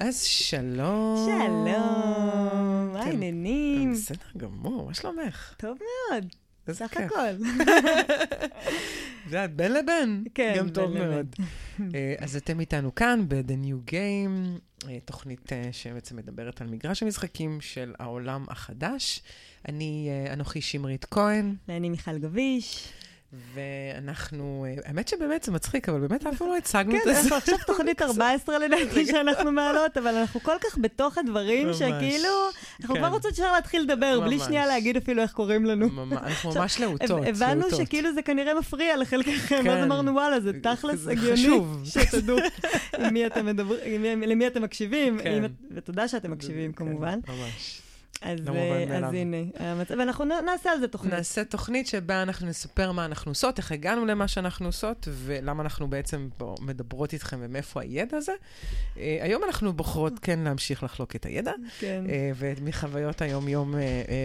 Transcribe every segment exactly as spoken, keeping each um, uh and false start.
אז שלום. שלום. מה העניינים? בסדר גמור, מה שלומך? טוב מאוד. סך הכל. זה עד בין לבין. כן, גם טוב מאוד. אז אתם איתנו כאן ב-The New Game, תוכנית שבעצם מדברת על מגרש המשחקים של העולם החדש. אני אנוכי שמרית כהן. ואני מיכל גביש. ואנחנו, האמת שבאמת זה מצחיק, אבל באמת אפילו לא הצגנו את זה. כן, אנחנו עכשיו תוכנית ארבע עשרה לדעתי שאנחנו מעלות, אבל אנחנו כל כך בתוך הדברים שכאילו, אנחנו כבר רוצות שאפשר להתחיל לדבר, בלי שנייה להגיד אפילו איך קוראים לנו. אנחנו ממש להוטות. הבנו שכאילו זה כנראה מפריע לחלקכם, אז אמרנו וואלה, זה תכלס הגיוני שתדעו למי אתם מקשיבים, ותודה שאתם מקשיבים כמובן. ממש. אז הנה, ואנחנו נעשה על זה תוכנית. נעשה תוכנית שבה אנחנו נספר מה אנחנו עושות, איך הגענו למה שאנחנו עושות, ולמה אנחנו בעצם מדברות איתכם ומאיפה הידע הזה. היום אנחנו בוחרות כן להמשיך לחלוק את הידע, ומחוויות היום-יום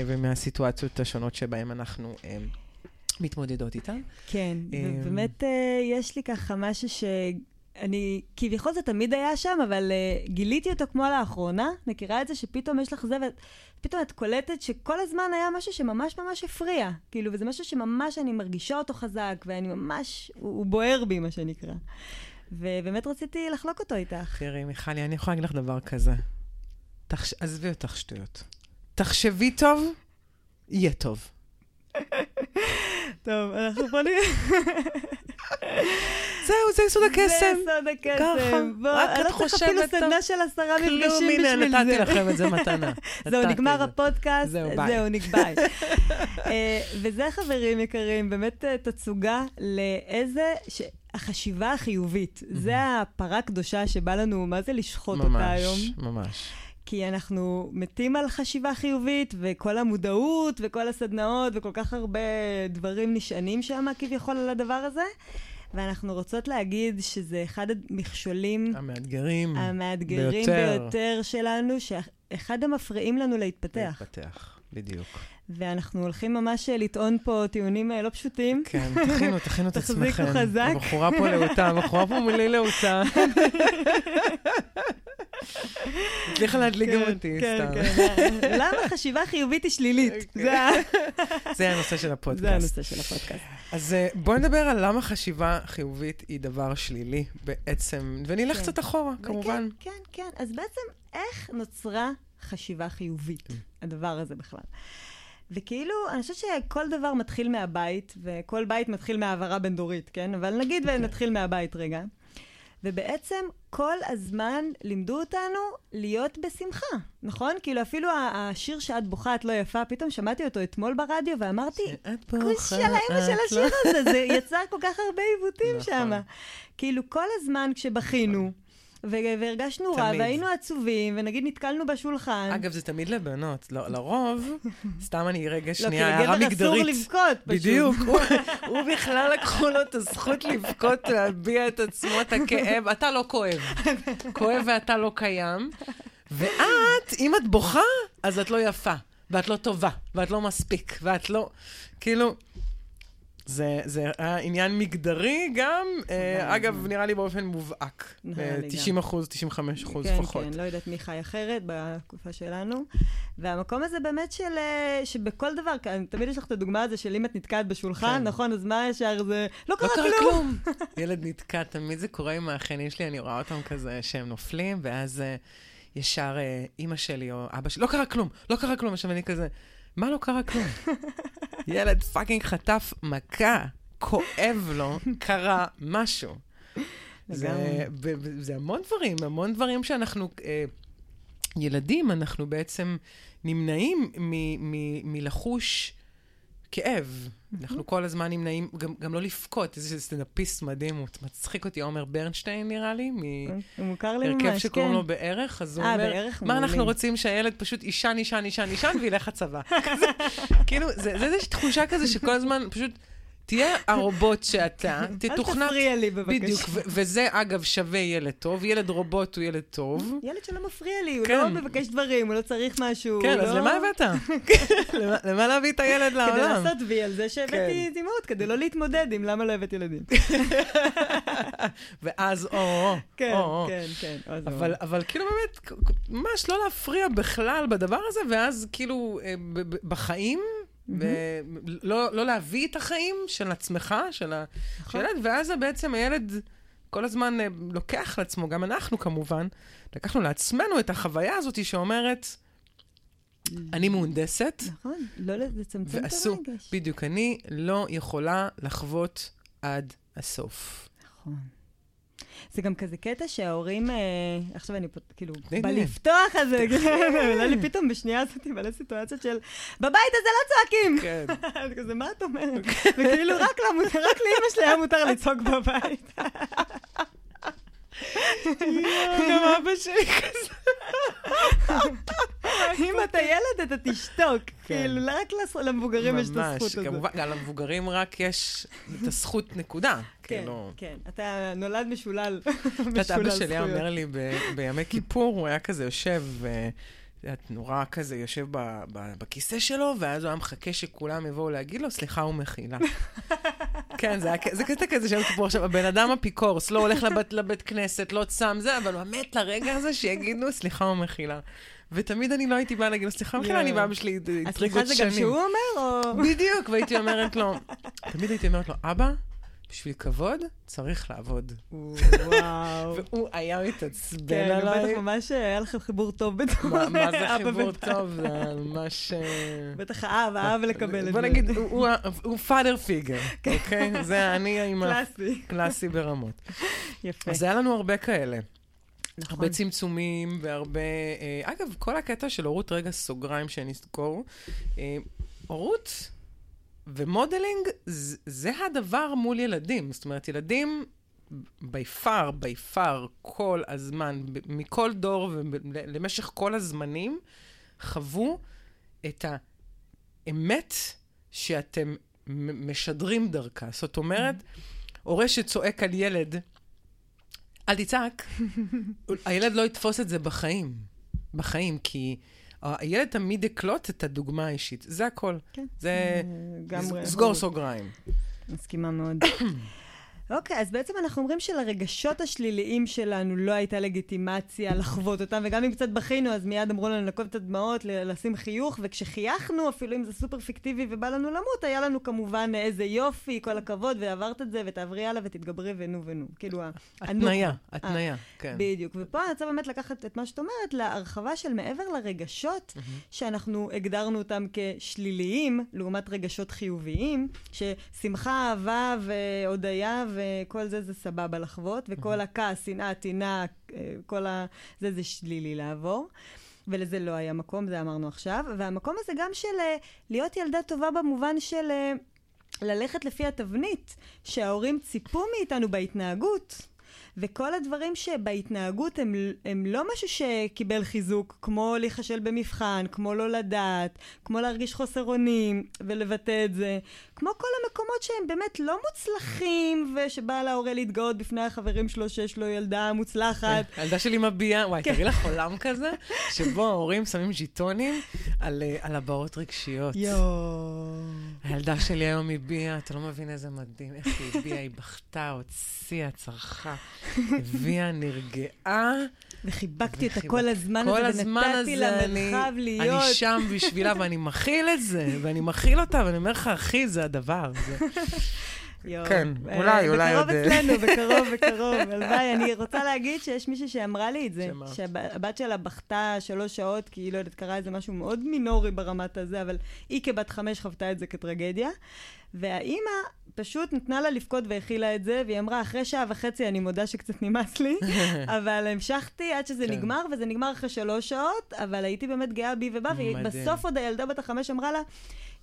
ומהסיטואציות השונות שבהן אנחנו מתמודדות איתן. כן, ובאמת יש לי ככה משהו ש... אני, כביכול זה תמיד היה שם, אבל uh, גיליתי אותו כמו לאחרונה, מכירה את זה שפתאום יש לך זה, ופתאום את קולטת שכל הזמן היה משהו שממש ממש הפריע, כאילו, וזה משהו שממש אני מרגישה אותו חזק, ואני ממש, הוא, הוא בוער בי, מה שנקרא. ובאמת רציתי לחלוק אותו איתך. תראי, מיכל, אני יכולה להגיד לך דבר כזה. תחש... עזבי אותך שטויות. תחשבי טוב, יהיה טוב. טוב, אנחנו פה נראה... זהו, זה יסוד הקסם. זה יסוד הקסם. רק את חושבת... אני לא צריך אפילו סדנה של עשרה מפגשים בשביל זה. נתתי לכם את זה מתנה. זהו, נגמר הפודקאסט. זהו, ביי. זהו, נגביי. וזה, חברים יקרים, באמת תצוגה לאיזה... החשיבה החיובית. זה הפרה הקדושה שבא לנו, מה זה לשחוט אותה היום? ממש, ממש. כי אנחנו מתים על חשיבה חיובית, וכל המודעות, וכל הסדנאות, וכל כך הרבה דברים נשענים שם, כביכול, על הדבר הזה. ואנחנו רוצות להגיד שזה אחד המכשולים... המאתגרים. המאתגרים ביותר, ביותר שלנו, שאחד המפריעים לנו להתפתח. להתפתח, בדיוק. ואנחנו הולכים ממש לטעון פה טיעונים לא פשוטים. כן, תכינו, תכינו את עצמכם. תחזיקו חזק. הבחורה פה להוטה, הבחורה פה מולי להוטה. הצליחה להדליק גם אותי, סתם. למה חשיבה חיובית היא שלילית? זה הנושא של הפודקאסט. זה הנושא של הפודקאסט. אז בואו נדבר על למה חשיבה חיובית היא דבר שלילי בעצם, ונלך קצת אחורה, כמובן. כן, כן, כן. אז בעצם איך נוצרה חשיבה חיובית, הדבר הזה בכלל? וכאילו, אני חושבת שכל דבר מתחיל מהבית, וכל בית מתחיל מהעברה בין דורית, כן? אבל נגיד ונתחיל מהבית רגע. ובעצם כל הזמן לימדו אותנו להיות בשמחה, נכון? כאילו אפילו השיר שאת בוכה, את לא יפה, פתאום שמעתי אותו אתמול ברדיו ואמרתי, כוש על האמא של השיר הזה, זה יצר כל כך הרבה עיוותים שם. כאילו כל הזמן כשבכינו, והרגשנו רע, והיינו עצובים, ונגיד נתקלנו בשולחן. אגב, זה תמיד לבנות, לרוב, סתם אני רגע שנייה, הערה מגדרית. לא, כי לגבר אסור לבכות, פשוט. בדיוק, הוא בכלל לקחו לו את הזכות לבכות, להביע את עצמו, את הכאב, אתה לא כואב. כואב ואתה לא קיים, ואת, אם את בוכה, אז את לא יפה, ואת לא טובה, ואת לא מספיק, ואת לא, כאילו... זה, זה העניין מגדרי גם, אגב, נראה לי באופן מובהק. תשעים אחוז, תשעים וחמישה אחוז פחות. כן, כן, לא יודעת מי חי אחרת בתקופה שלנו. והמקום הזה באמת של, שבכל דבר, תמיד יש לך את הדוגמה הזה של אם את נתקעת בשולחן, נכון, אז מה ישר זה, לא קרה כלום. ילד נתקע, תמיד זה קורה עם האחיינים שלי, אני רואה אותם כזה שהם נופלים, ואז ישר אמא שלי או אבא שלי, לא קרה כלום, לא קרה כלום, עכשיו אני כזה... מה לא קרה כלום? ילד פאקינג חטף מכה, כואב לו, קרה משהו. זה, זה המון דברים, המון דברים שאנחנו, אה, ילדים, אנחנו בעצם נמנעים מ- מ- מלחוש כאב. אנחנו כל הזמן נמנעים, גם, גם לא לפקוט, איזה סטנדאפיסט מדהים, הוא מצחיק אותי, עומר ברנשטיין נראה לי, מהרכב שקוראים לו בערך, אז הוא אומר, מה אנחנו רוצים שהילד פשוט אישן, אישן, אישן, אישן, וילך הצבא. כאילו, זה איזושהי תחושה כזה שכל הזמן פשוט... תהיה הרובוט שאתה, תתוכנת... אל תפריע לי בבקשה. בדיוק, וזה אגב שווה ילד טוב, ילד רובוט הוא ילד טוב. ילד שלא מפריע לי, הוא לא מבקש דברים, הוא לא צריך משהו. כן, אז למה הבאת? למה להביא את הילד לעולם? כדי לעשות וי על זה שהבאתי אימהות, כדי לא להתמודד עם למה לא הבאת ילדים. ואז או, או, או. אבל כאילו באמת, ממש לא להפריע בכלל בדבר הזה, ואז כאילו בחיים... לא להביא את החיים של עצמך, של הילד, ואז בעצם הילד כל הזמן לוקח לעצמו, גם אנחנו כמובן, לקחנו לעצמנו את החוויה הזאת שאומרת, אני מהונדסת. נכון, לא לצמצם את הרגש. בדיוק, אני לא יכולה לחוות עד הסוף. נכון. זה גם כזה קטע שההורים, עכשיו אני כאילו, בא לפתוח אז, אולי לי פתאום בשנייה הזאת, אבל הסיטואציות של, בבית הזה לא צועקים! כן. אז כזה, מה את אומרת? וכאילו, רק לאמא שלי היה מותר לצעוק בבית. גם אבא שלי כזה. אם אתה ילד, אתה תשתוק. כאילו, רק למבוגרים יש את הזכות הזאת. ממש, כמובן, למבוגרים רק יש את הזכות נקודה. כן, כן. אתה נולד משולל. אבא שלי אומר לי, בימי כיפור הוא היה כזה יושב, נורא כזה יושב בכיסא שלו, ואז הוא היה מחכה שכולם יבואו להגיד לו, סליחה ומחילה. כן, זה קטע כזה שם כיפור. עכשיו, הבן אדם אפיקורס, לא הולך לבית כנסת, לא צם זה, אבל הוא מת לרגע הזה שיגידו, סליחה ומחילה. ותמיד אני לא הייתי באה להגיד לו, סליחה ומחילה, אני באבא שלי טריגות שנים. אז סליחה זה גם שהוא אומר, או... בדיוק, והייתי אומרת לו, תמיד הייתי אומרת לו, אבא, בשביל כבוד, צריך לעבוד. וואו. והוא היה מתעצבן עליי. כן, בטח ממש היה לכם חיבור טוב בתור. מה זה חיבור טוב? זה ממש... בטח האב, האב לקבל את זה. בוא נגיד, הוא פאדר פיגר, אוקיי? זה אני עם... קלאסי. קלאסי ברמות. יפה. אז היה לנו הרבה כאלה. הרבה צמצומים והרבה... אגב, כל הקטע של הורות, רגע סוגריים שנזכור, הורות... ומודלינג זה הדבר מול ילדים. זאת אומרת, ילדים בי פאר, בי פאר, כל הזמן, מכל דור ולמשך כל הזמנים, חוו את האמת שאתם משדרים דרכה. זאת אומרת, הורה שצועק על ילד, אל תצעק, הילד לא יתפוס את זה בחיים. בחיים, כי... הילד תמיד יקלוט את הדוגמה האישית. זה הכל. כן. זה סגור סוגריים. מסכימה מאוד. אוקיי, אז בעצם אנחנו אומרים שלרגשות השליליים שלנו לא הייתה לגיטימציה לחוות אותם, וגם אם קצת בכינו, אז מיד אמרו לנו לנקות את הדמעות, לשים חיוך, וכשחייכנו, אפילו אם זה סופר פיקטיבי ובא לנו למות, היה לנו כמובן איזה יופי, כל הכבוד, ועברת את זה, ותעברי הלאה ותתגברי ונו ונו. כאילו, התניה, התניה, כן. בדיוק. ופה אני רוצה באמת לקחת את מה שאת אומרת, להרחבה של מעבר לרגשות, שאנחנו הגדרנו אותם כשליליים, לעומת רגשות חיוביים, ששמחה, אהבה והודיה וכל זה זה סבבה לחוות, וכל הכעס, שנאה, תינה, כל ה... זה זה שלילי לעבור. ולזה לא היה מקום, זה אמרנו עכשיו. והמקום הזה גם של להיות ילדה טובה במובן של ללכת לפי התבנית, שההורים ציפו מאיתנו בהתנהגות, וכל הדברים שבהתנהגות הם, הם לא משהו שקיבל חיזוק, כמו להיחשל במבחן, כמו לא לדעת, כמו להרגיש חוסר אונים ולבטא את זה, כמו כל המקומות שהם באמת לא מוצלחים, ושבא להורה להתגאות בפני החברים שלו שיש לו ילדה מוצלחת. הילדה שלי מביאה, וואי, תראי לך עולם כזה, שבו ההורים שמים ז'יטונים על, על הבעות רגשיות. יואו. הילדה שלי היום הביאה, אתה לא מבין איזה מדהים, איך היא הביאה, היא בכתה, הוציאה, צרחה. הביאה, נרגעה. וחיבקתי אותה כל הזמן הזה, ונתתי למרחב להיות. אני שם בשבילה, ואני מכיל את זה, ואני מכיל אותה, ואני אומר לך, אחי, זה הדבר. כן, אולי, אולי עוד... בקרוב אצלנו, בקרוב, בקרוב. אז ביי, אני רוצה להגיד שיש מישהי שאמרה לי את זה, שהבת שלה בכתה שלוש שעות, כי היא לא יודעת, קרה איזה משהו מאוד מינורי ברמת הזה, אבל היא כבת חמש חוותה את זה כטרגדיה, והאימא פשוט נתנה לה לפקוד והכילה את זה, והיא אמרה, אחרי שעה וחצי אני מודה שקצת נמאס לי, אבל המשכתי עד שזה נגמר, וזה נגמר אחרי שלוש שעות, אבל הייתי באמת גאה בי ובא, ובסוף עוד הילדה בת החמש אמרה לה,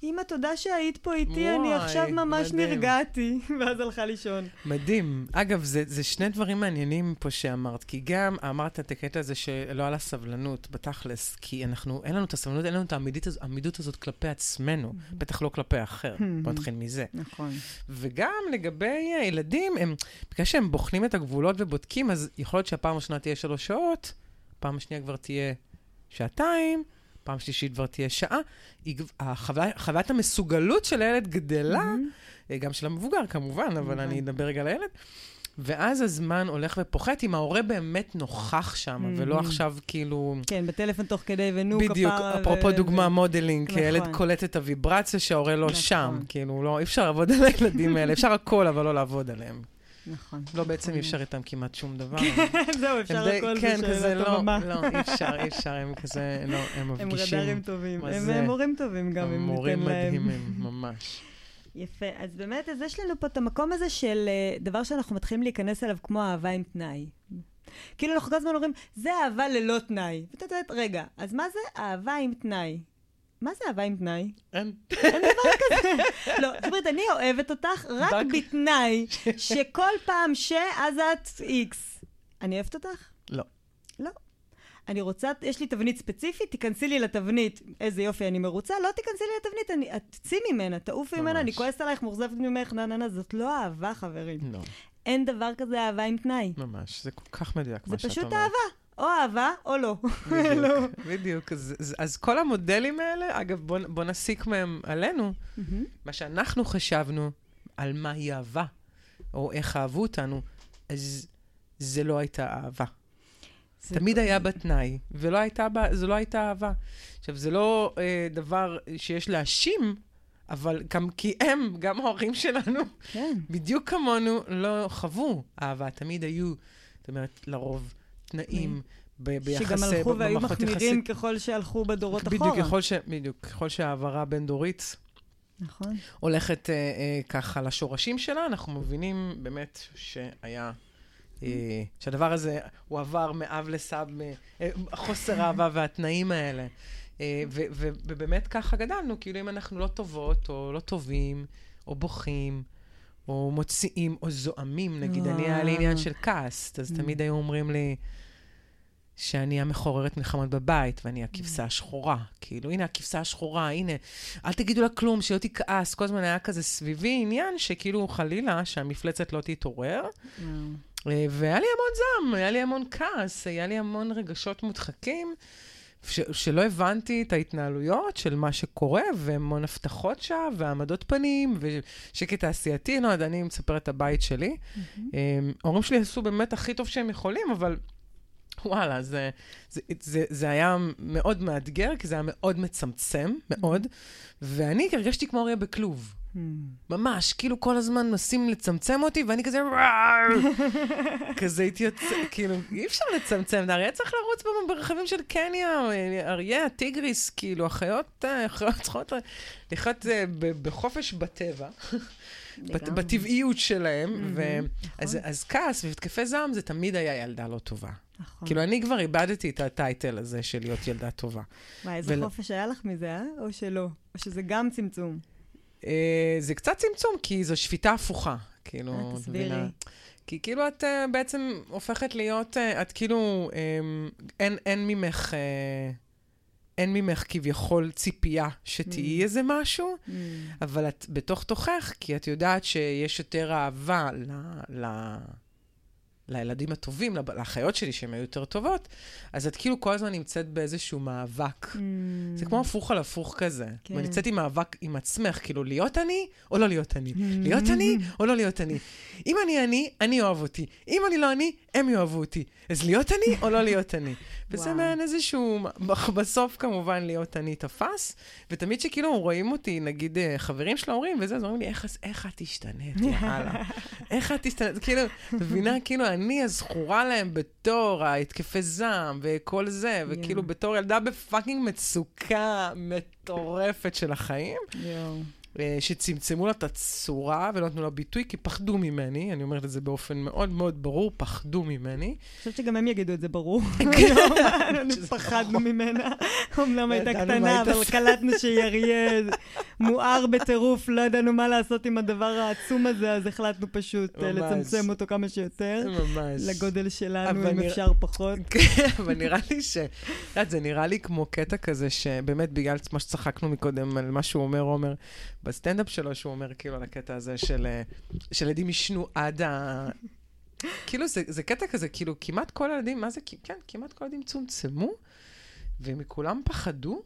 אמא, תודה שהיית פה איתי, אני עכשיו ממש נרגעתי. אותי, ואז הלכה לישון. מדהים. אגב, זה, זה שני דברים מעניינים פה שאמרת, כי גם אמרת את הקטע הזה שלא על הסבלנות בתכלס, כי אנחנו, אין לנו את הסבלנות, אין לנו את העמידות, העמידות הזאת כלפי עצמנו, mm-hmm. בטח לא כלפי אחר. Mm-hmm. בוא נתחיל מזה. נכון. וגם לגבי הילדים, הם, בגלל שהם בוחנים את הגבולות ובודקים, אז יכול להיות שהפעם השנייה תהיה שלוש שעות, פעם השנייה כבר תהיה שעתיים, פעם שלישית כבר תהיה שעה, חוויית המסוגלות של הילד גדלה, גם של המבוגר כמובן, אבל אני אדבר רגע על הילד, ואז הזמן הולך ופוחת, אם ההורה באמת נוכח שם, ולא עכשיו כאילו... כן, בטלפון תוך כדי ונוק הפעם. בדיוק, אפרופו דוגמה מודלינג, כי הילד קולט את הוויברציה שההורה לא שם, כאילו אי אפשר לעבוד על הילדים האלה, אפשר הכל, אבל לא לעבוד עליהם. נכון. לא, בעצם אי אפשר איתם כמעט שום דבר. זהו, אפשר הכל, זה שאלת הממה. לא, אי אפשר, אי אפשר, הם כזה, לא, הם מפגישים. הם רדרים טובים, הם מורים טובים גם, אם ניתן להם. הם מורים מדהימים, ממש. יפה, אז באמת, אז יש לנו פה את המקום הזה של דבר שאנחנו מתחילים להיכנס אליו כמו אהבה עם תנאי. כאילו אנחנו כל הזמן אומרים, זה אהבה ללא תנאי. ואתה יודעת, רגע, אז מה זה אהבה עם תנאי? מה זה אהבה עם תנאי? אין. אין דבר כזה. לא, זאת אומרת, אני אוהבת אותך רק בתנאי שכל פעם שאז את איקס. אני אוהבת אותך? לא. לא. אני רוצה, יש לי תבנית ספציפית, תיכנסי לי לתבנית, איזה יופי, אני מרוצה, לא תיכנסי לי לתבנית, את תצאי ממנה, תעוף ממנה, אני כועסת עלייך, מורזבת ממך, נה, נה, נה, זאת לא אהבה, חברים. לא. אין דבר כזה אהבה עם תנאי. ממש, זה כל כך מדויק מה שאת אומרת. זה פשוט אהבה. או אהבה או לא. בדיוק, בדיוק. אז, אז כל המודלים האלה, אגב, בוא, בוא נסיק מהם עלינו, mm-hmm. מה שאנחנו חשבנו על מה היא אהבה, או איך אהבו אותנו, אז זה לא הייתה אהבה. תמיד היה בתנאי, ולא הייתה, זה לא הייתה אהבה. עכשיו, זה לא אה, דבר שיש להשים, אבל גם כי הם, גם ההורים שלנו, כן. בדיוק כמונו, לא חוו אהבה. תמיד היו, זאת אומרת, לרוב, תנאים ביחסי... שגם הלכו והיו מחמירים ככל שהלכו בדורות אחורה. בדיוק, ככל שהעברה בין-דורית הולכת ככה לשורשים שלה, אנחנו מבינים באמת שהיה... שהדבר הזה הוא עבר מאב לסב, חוסר אהבה והתנאים האלה. ובאמת ככה גדלנו, כאילו אם אנחנו לא טובות או לא טובים או בוכים, או מוציאים, או זועמים, נגיד, אני היה לי עניין של כעס, אז תמיד היו אומרים לי שאני המחוררת מלחמות בבית, ואני הכבשה השחורה, כאילו, הנה הכבשה השחורה, הנה, אל תגידו לה כלום, שלא תכעס, כל הזמן היה כזה סביבי עניין, שכאילו חלילה, שהמפלצת לא תתעורר, והיה לי המון זעם, היה לי המון כעס, היה לי המון רגשות מודחקים, ש- שלא הבנתי את ההתנהלויות של מה שקורה, והמון הבטחות שם, והעמדות פנים, ושקט העשייתי, לא, אני מספר את הבית שלי. ההורים שלי עשו באמת הכי טוב שהם יכולים, אבל וואלה, זה, זה, זה, זה היה מאוד מאתגר, כי זה היה מאוד מצמצם, מאוד, ואני הרגשתי כמו אריה בכלוב. ממש, כאילו כל הזמן מנסים לצמצם אותי, ואני כזה, כזה הייתי יוצא, כאילו, אי אפשר לצמצם, אריה צריך לרוץ ברחבים של קניה, אריה, טיגריס, כאילו, החיות צריכות לחיות בחופש בטבע, בטבעיות שלהם, אז כעס ובתקפי זעם זה תמיד היה ילדה לא טובה. כאילו, אני כבר איבדתי את הטייטל הזה של להיות ילדה טובה. מה, איזה חופש היה לך מזה, אה? או שלא? או שזה גם צמצום? זה קצת צמצום, כי זו שפיטה הפוכה. כאילו, תסבירי. כי כאילו את בעצם הופכת להיות, את כאילו, אין ממך, אין ממך כביכול ציפייה שתהיי איזה משהו, אבל את בתוך תוכך, כי את יודעת שיש יותר אהבה ל... לילדים הטובים, לאחיות שלי שהן היו יותר טובות, אז את כאילו כל הזמן נמצאת באיזשהו מאבק. Mm. זה כמו הפוך על הפוך כזה. כן. ונמצאת עם מאבק עם עצמך, כאילו להיות אני או לא להיות אני. Mm. להיות אני או לא להיות אני. אם אני אני, אני אוהב אותי. אם אני לא אני, הם יאהבו אותי. אז להיות אני או לא להיות אני. וזה מעין איזשהו, בסוף כמובן להיות אני תפס, ותמיד שכאילו רואים אותי, נגיד חברים של ההורים, וזה, אז אומרים לי, איך, איך את השתנית? יאללה. איך את השתנית? כאילו, מבינה, כאילו, אני הזכורה להם בתור ההתקפי זעם וכל זה, וכאילו בתור ילדה בפאקינג מצוקה מטורפת של החיים. שצמצמו לה את הצורה ולא נתנו לה ביטוי, כי פחדו ממני, אני אומרת את זה באופן מאוד מאוד ברור, פחדו ממני. אני חושבת שגם הם יגידו את זה ברור. פחדנו ממנה, אומנם הייתה קטנה, אבל קלטנו שהיא אריה מואר בטירוף, לא ידענו מה לעשות עם הדבר העצום הזה, אז החלטנו פשוט לצמצם אותו כמה שיותר, לגודל שלנו, אם אפשר פחות. אבל נראה לי ש... זה נראה לי כמו קטע כזה, שבאמת בגלל מה שצחקנו מקודם, על מה שהוא אומר, אומר, בסטנדאפ שלו, שהוא אומר כאילו על הקטע הזה של ילדים ישנו עד ה... כאילו זה קטע כזה, כאילו כמעט כל הילדים, מה זה? כן, כמעט כל הילדים צומצמו, ומכולם פחדו,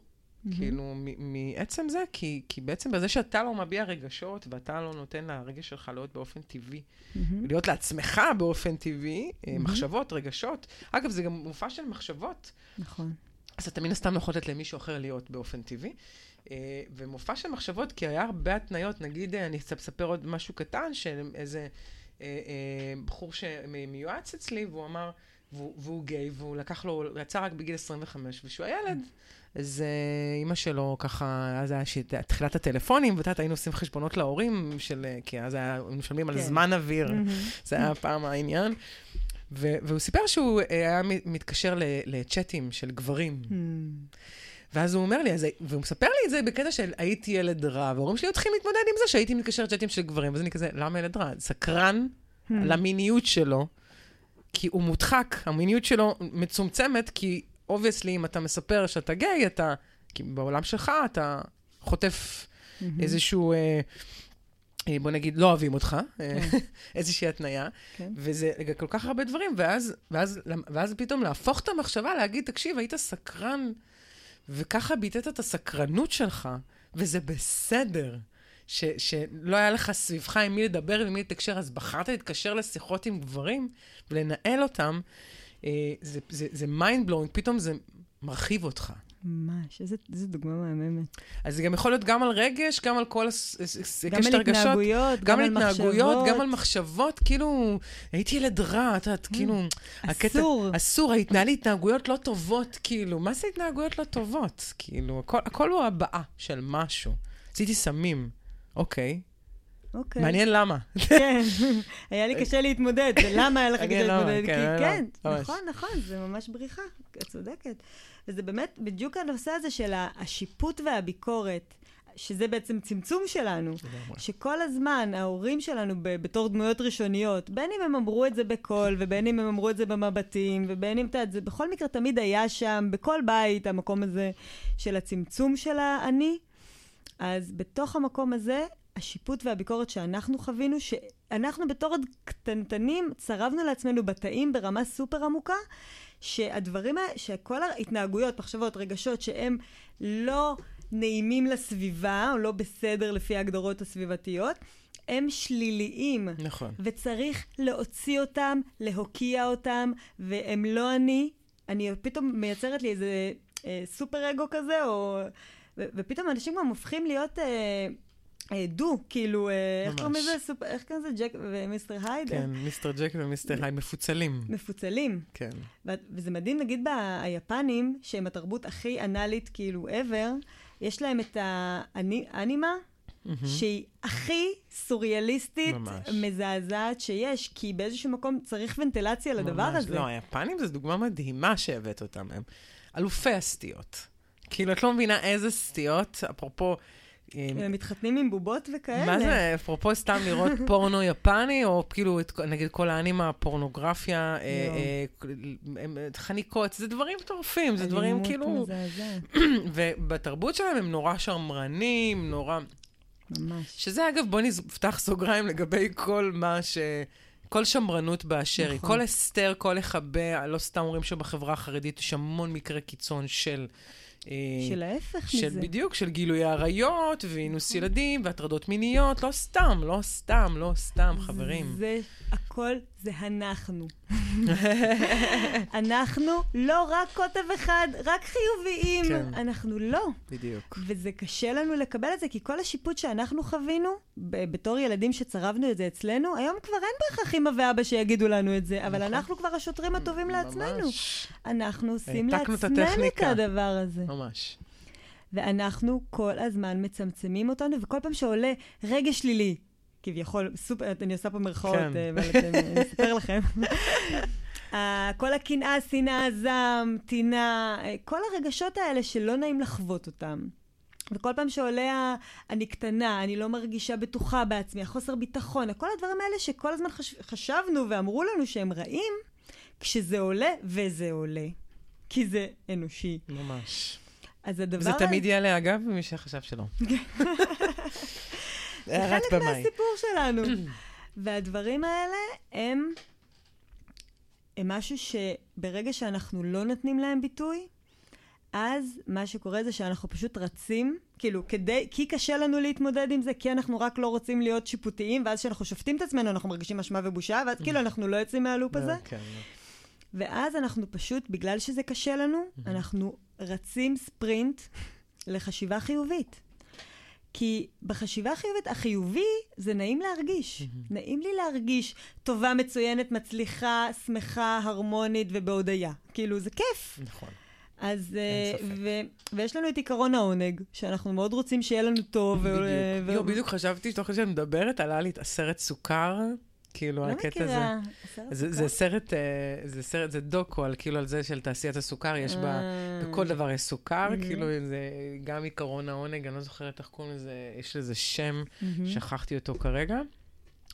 כאילו מעצם זה, כי בעצם בזה שאתה לא מביע רגשות, ואתה לא נותן לרגש שלך להיות באופן טבעי, להיות לעצמך באופן טבעי, מחשבות, רגשות. אגב, זה גם מופע של מחשבות. נכון. אז אתה מן הסתם לא יכול לתת למישהו אחר להיות באופן טבעי, ומופע של מחשבות, כי היה הרבה התניות, נגיד, אני אספר עוד משהו קטן, של איזה בחור שמיועץ אצלי, והוא אמר, והוא גיי, והוא לקח לו, הוא יצא רק בגיל עשרים וחמש, ושהוא הילד, אז אמא שלו ככה, אז היה תחילת הטלפונים, ואתה היינו עושים חשבונות להורים, כי אז היינו משלמים על זמן אוויר, זה היה פעם העניין, והוא סיפר שהוא היה מתקשר לצ'אטים של גברים, ואז הוא אומר לי, והוא מספר לי את זה בקטע של הייתי ילד רע, והורים שלי התחילים להתמודד עם זה, שהייתי מתקשר לצ'אטים של גברים, אז אני כזה, למה ילד רע? סקרן למיניות שלו, כי הוא מודחק, המיניות שלו מצומצמת, כי obviously אם אתה מספר שאתה גיי, אתה, כי בעולם שלך אתה חוטף איזשהו, בוא נגיד, לא אוהבים אותך, איזושהי התניה, וזה כל כך הרבה דברים, ואז פתאום להפוך את המחשבה, להגיד, תקשיב, היית סקרן, וככה ביטאת את הסקרנות שלך, וזה בסדר. ש, שלא היה לך סביבך עם מי לדבר ועם מי לתקשר, אז בחרת להתקשר לשיחות עם גברים ולנהל אותם, זה, זה, זה mind blowing, פתאום זה מרחיב אותך. ממש, איזו דוגמה מהממת. אז זה גם יכול להיות גם על רגש, גם על כל הקשת הרגשות. גם על התנהגויות, גם על מחשבות. גם על מחשבות, כאילו, הייתי ילד רע, את יודעת, כאילו... אסור. אסור, היתנה לי התנהגויות לא טובות, כאילו, מה זה התנהגויות לא טובות? כאילו, הכל הוא הבאה של משהו. עשיתי סמים. אוקיי. אוקיי. מעניין למה. כן. היה לי קשה להתמודד, ולמה היה לך קשה להתמודד? כי כן, נכון, נכון, זה ממש בריחה, את צודקת. וזה באמת בדיוק הנושא הזה של השיפוט והביקורת, שזה בעצם צמצום שלנו, שכל הזמן ההורים שלנו בתור דמויות ראשוניות, בין אם הם אמרו את זה בקול, ובין אם הם אמרו את זה במבטים, ובין אם זה בכל מקרה תמיד היה שם, בכל בית, המקום הזה של הצמצום של האני, אז בתוך המקום הזה, השיפוט והביקורת שאנחנו חווינו, שאנחנו בתור קטנטנים צרבנו לעצמנו בתאים ברמה סופר עמוקה, שהדברים, שכל ההתנהגויות, מחשבות, רגשות, שהם לא נעימים לסביבה, או לא בסדר לפי ההגדרות הסביבתיות, הם שליליים. נכון. וצריך להוציא אותם, להוקיע אותם, והם לא אני. אני פתאום מייצרת לי איזה אה, סופר אגו כזה, או... ו- ופתאום אנשים גם הופכים להיות אה, אה, דו, כאילו, אה, איך קוראים לזה? סופ... איך קוראים לזה? ג'ק ומיסטר הייד? כן, מיסטר ג'ק ומיסטר הייד מפוצלים. מפוצלים. כן. ו- וזה מדהים, נגיד, ביפנים, שהם התרבות הכי אנלית, כאילו, ever, יש להם את האנימה, mm-hmm. שהיא הכי סוריאליסטית, ממש. מזעזעת שיש, כי באיזשהו מקום צריך ונטלציה ממש. לדבר הזה. לא, היפנים זו דוגמה מדהימה שהבאת אותם. הם אלופי הסטיות. כאילו, את לא מבינה איזה סטיות, אפרופו... הם מתחתנים עם בובות וכאלה. מה זה? אפרופו סתם לראות פורנו יפני, או כאילו, נגיד, כל האנימה, פורנוגרפיה, חניקות, זה דברים טורפים, זה דברים כאילו... אלימות מזעזעת. ובתרבות שלהם הם נורא שרמרנים, נורא... ממש. שזה, אגב, בוא נפתח סוגריים לגבי כל מה ש... כל שמרנות באשר היא, כל הסתר, כל החבא, לא סתם אומרים שבחברה החרדית יש המון מקרה קיצון של... של ההפך של מזה. בדיוק, של גילוי העריות, ואינוס ילדים, והטרדות מיניות, לא סתם, לא סתם, לא סתם, חברים. זה, הכל זה אנחנו. אנחנו לא רק כותב אחד, רק חיוביים. כן. אנחנו לא. בדיוק. וזה קשה לנו לקבל את זה, כי כל השיפוט שאנחנו חווינו, ב- בתור ילדים שצרבנו את זה אצלנו, היום כבר אין בהכרח אחים ואבא שיגידו לנו את זה, אבל נכון. אנחנו כבר השוטרים הטובים ממש. לעצמנו. אנחנו עושים לעצמנו את הדבר הזה. ממש. ואנחנו כל הזמן מצמצמים אותנו, וכל פעם שעולה רגע שלילי, כביכול, סופר, אני עושה פה מרכאות, אני אספר לכם. כל הקנאה, שנאה, זעם, טינה, כל הרגשות האלה שלא נעים לחוות אותם. וכל פעם שעולה, אני קטנה, אני לא מרגישה בטוחה בעצמי, החוסר ביטחון, כל הדברים האלה שכל הזמן חשבנו ואמרו לנו שהם רעים, כשזה עולה וזה עולה. כי זה אנושי. ממש. אז הדבר... וזה תמיד יעלה, אגב, מי שחשב שלא. זה חלק מהסיפור שלנו. והדברים האלה הם... הם משהו שברגע שאנחנו לא נותנים להם ביטוי, אז מה שקורה זה שאנחנו פשוט רצים, כאילו, כדי, כי קשה לנו להתמודד עם זה, כי אנחנו רק לא רוצים להיות שיפוטיים, ואז שאנחנו שופטים את עצמנו, אנחנו מרגישים אשמה ובושה, ואז כאילו אנחנו לא יוצאים מהלופ הזה. ואז אנחנו פשוט, בגלל שזה קשה לנו, אנחנו רצים ספרינט לחשיבה חיובית. כי בחשיבה החיובית, החיובי זה נעים להרגיש. נעים לי להרגיש טובה, מצוינת, מצליחה, שמחה, הרמונית ובהודיה. כאילו, זה כיף. נכון. אז, ויש לנו את עיקרון העונג, שאנחנו מאוד רוצים שיהיה לנו טוב. בדיוק. בדיוק חשבתי שתוך כשאני מדברת, עלה לי את סרט סוכר, כאילו, הקטע הזה. לא מכירה. זה סרט, זה סרט, זה דוקו, כאילו, על זה של תעשיית הסוכר, יש בה, בכל דבר יש סוכר, כאילו, זה גם עיקרון העונג, אני לא זוכרת איך קוראים לזה, יש לזה שם, שכחתי אותו כרגע,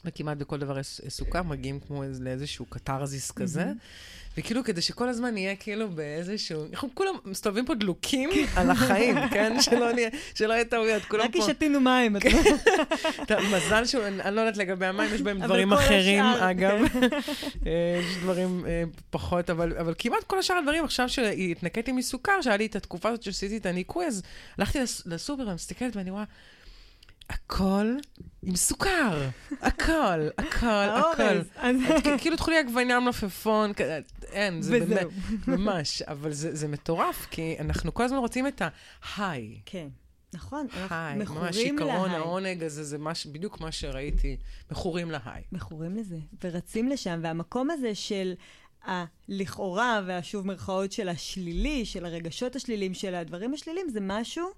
וכמעט בכל דבר יש סוכר, מגיעים כמו לאיזשהו קטרזיס כזה, וכאילו, כדי שכל הזמן נהיה כאילו באיזשהו... אנחנו כולם מסתובבים פה דלוקים על החיים, כן? שלא יהיה טעויות, כולם פה... רק ישתינו מים. מזל שהוא... אני לא יודעת לגבי המים, יש בהם דברים אחרים, אגב. יש דברים פחות, אבל כמעט כל השאר הדברים, עכשיו שהתנקטתי מסוכר, שהיה לי את התקופה הזאת שעשיתי את הניקוי, אז הלכתי לסופר, מסתכלת ואני רואה... הכל עם סוכר, הכל, הכל, הכל. כאילו תחולי הגבינה מלפפון, אין, זה באמת, ממש, אבל זה מטורף, כי אנחנו כל הזמן רוצים את ההיי. כן, נכון, אנחנו מכורים להיי. עיקרון העונג הזה, זה בדיוק מה שראיתי, מכורים להיי. מכורים לזה, ורצים לשם, והמקום הזה של הלכאורה, והשוב מרכאות של השלילי, של הרגשות השלילים, של הדברים השלילים, זה משהו...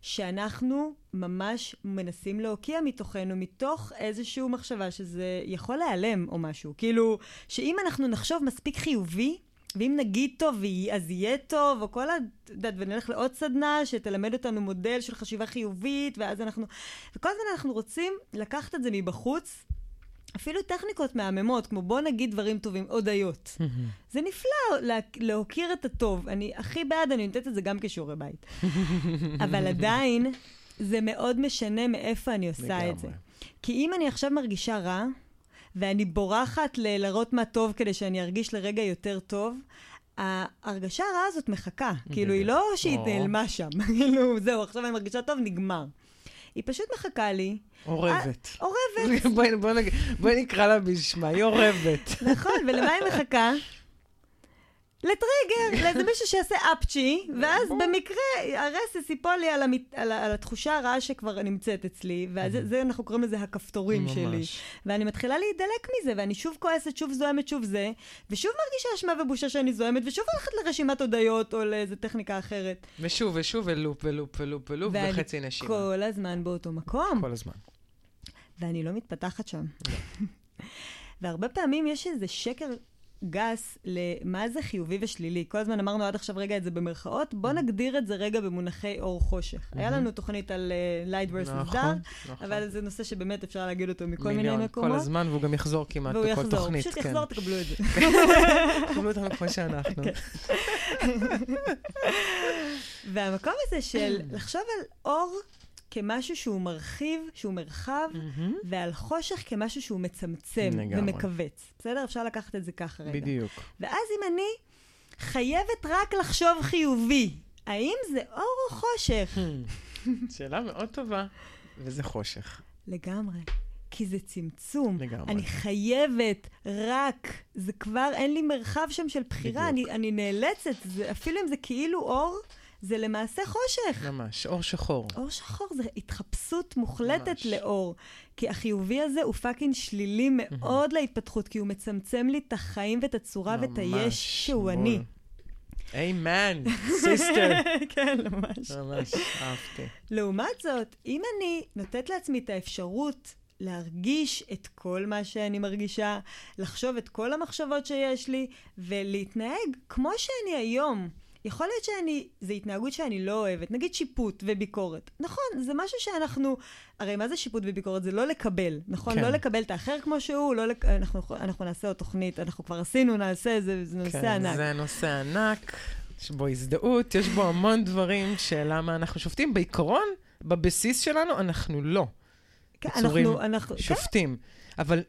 שאנחנו ממש מנסים להוקיע מתוכנו, מתוך איזשהו מחשבה שזה יכול להיעלם או משהו. כאילו, שאם אנחנו נחשוב מספיק חיובי, ואם נגיד טוב, אז יהיה טוב, או כל הדעת, ונלך לעוד סדנה שתלמד אותנו מודל של חשיבה חיובית, ואז אנחנו... וכל הזמן אנחנו רוצים לקחת את זה מבחוץ, אפילו טכניקות מהממות, כמו בוא נגיד דברים טובים, הודיות. זה נפלא לה, להוקיר את הטוב. אני הכי בעד, אני נותנת את זה גם כשיעורי בית. אבל עדיין, זה מאוד משנה מאיפה אני עושה את זה. כי אם אני עכשיו מרגישה רע, ואני בורחת ל- לראות מה טוב כדי שאני ארגיש לרגע יותר טוב, ההרגשה הרעה הזאת מחכה. כאילו, היא לא שהיא נעלמה שם. כאילו, זהו, עכשיו אני מרגישה טוב, נגמר. היא פשוט מחכה לי. עורבת. עורבת. בואי נקרא לה בשמה, היא עורבת. נכון, ולמה היא מחכה? לטריגר, לאיזה מישהו שיעשה אפצ'י, ואז במקרה הרסס ייפול לי על התחושה הרעה שכבר נמצאת אצלי, וזה אנחנו קוראים לזה הכפתורים שלי. ואני מתחילה להידלק מזה, ואני שוב כועסת, שוב זוהמת, שוב זה, ושוב מרגישה אשמה ובושה שאני זוהמת, ושוב הולכת לרשימת הודעות או לאיזו טכניקה אחרת. ושוב ושוב ולופ ולופ ולופ ולופ וחצי נשימה. כל הזמן באותו מקום. כל הזמן. ואני לא מתפתחת שם. והרבה פעמים יש איזה שקר גס למה זה חיובי ושלילי. כל הזמן אמרנו עד עכשיו רגע את זה במרכאות, בוא נגדיר את זה רגע במונחי אור חושך. היה לנו תוכנית על light versus dark, אבל זה נושא שבאמת אפשר להגיד אותו מכל מיני מקומות. כל הזמן, והוא גם יחזור כמעט בכל תוכנית. פשוט יחזור, תקבלו את זה. תקבלו אותנו כמו שאנחנו. והמקום הזה של לחשוב על אור כמשהו שהוא מרחיב, שהוא מרחב, ועל חושך כמשהו שהוא מצמצם ומקווץ. בסדר? אפשר לקחת את זה ככה רגע. בדיוק. ואז אם אני חייבת רק לחשוב חיובי, האם זה אור או חושך? שאלה מאוד טובה. וזה חושך. לגמרי. כי זה צמצום. לגמרי. אני חייבת רק. זה כבר, אין לי מרחב שם של בחירה. אני נאלצת. אפילו אם זה כאילו אור... זה למעשה חושך. ממש, אור שחור. אור שחור, זה התחפשות מוחלטת ממש. לאור. כי החיובי הזה הוא פאקינג שלילי מאוד להתפתחות, כי הוא מצמצם לי את החיים ואת הצורה ממש, ואת היש שהוא בול. אני. איימן, סיסטר. כן, ממש. ממש, אהבתי. לעומת זאת, אם אני נותנת לעצמי את האפשרות להרגיש את כל מה שאני מרגישה, לחשוב את כל המחשבות שיש לי, ולהתנהג כמו שאני היום. יכול להיות שאני, זה התנהגות שאני לא אוהבת, נגיד שיפוט וביקורת. נכון, זה משהו שאנחנו, הרי מה זה שיפוט וביקורת? זה לא לקבל, נכון? כן. לא לקבל את האחר כמו שהוא, לא לק... אנחנו, אנחנו נעשה עוד תוכנית, אנחנו כבר עשינו, נעשה, זה, זה נושא כן, ענק. זה נושא ענק, יש בו הזדהות, יש בו המון דברים שלמה אנחנו שופטים. בעיקרון, בבסיס שלנו, אנחנו לא. כן, בצורים אנחנו, אנחנו... שופטים. כן? אבל...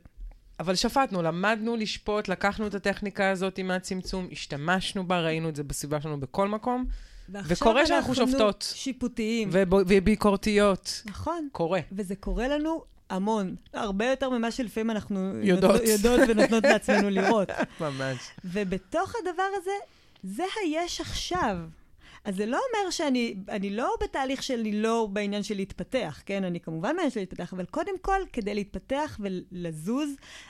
אבל שפטנו, למדנו לשפוט, לקחנו את הטכניקה הזאת עם הצמצום, השתמשנו בה, ראינו את זה בסביבה שלנו בכל מקום, וקורה שאנחנו שופטות. שיפוטיים. וביקורתיות. נכון. קורה. וזה קורה לנו המון, הרבה יותר ממה שלפעמים אנחנו יודעות, יודעות ונותנות לעצמנו לראות. ממש. ובתוך הדבר הזה, זה היש עכשיו. אז זה לא אומר שאני, אני לא בתהליך שלי, לא בעניין של להתפתח, כן? אני כמובן בעניין של להתפתח, אבל קודם כל, כדי להתפתח ולזוז,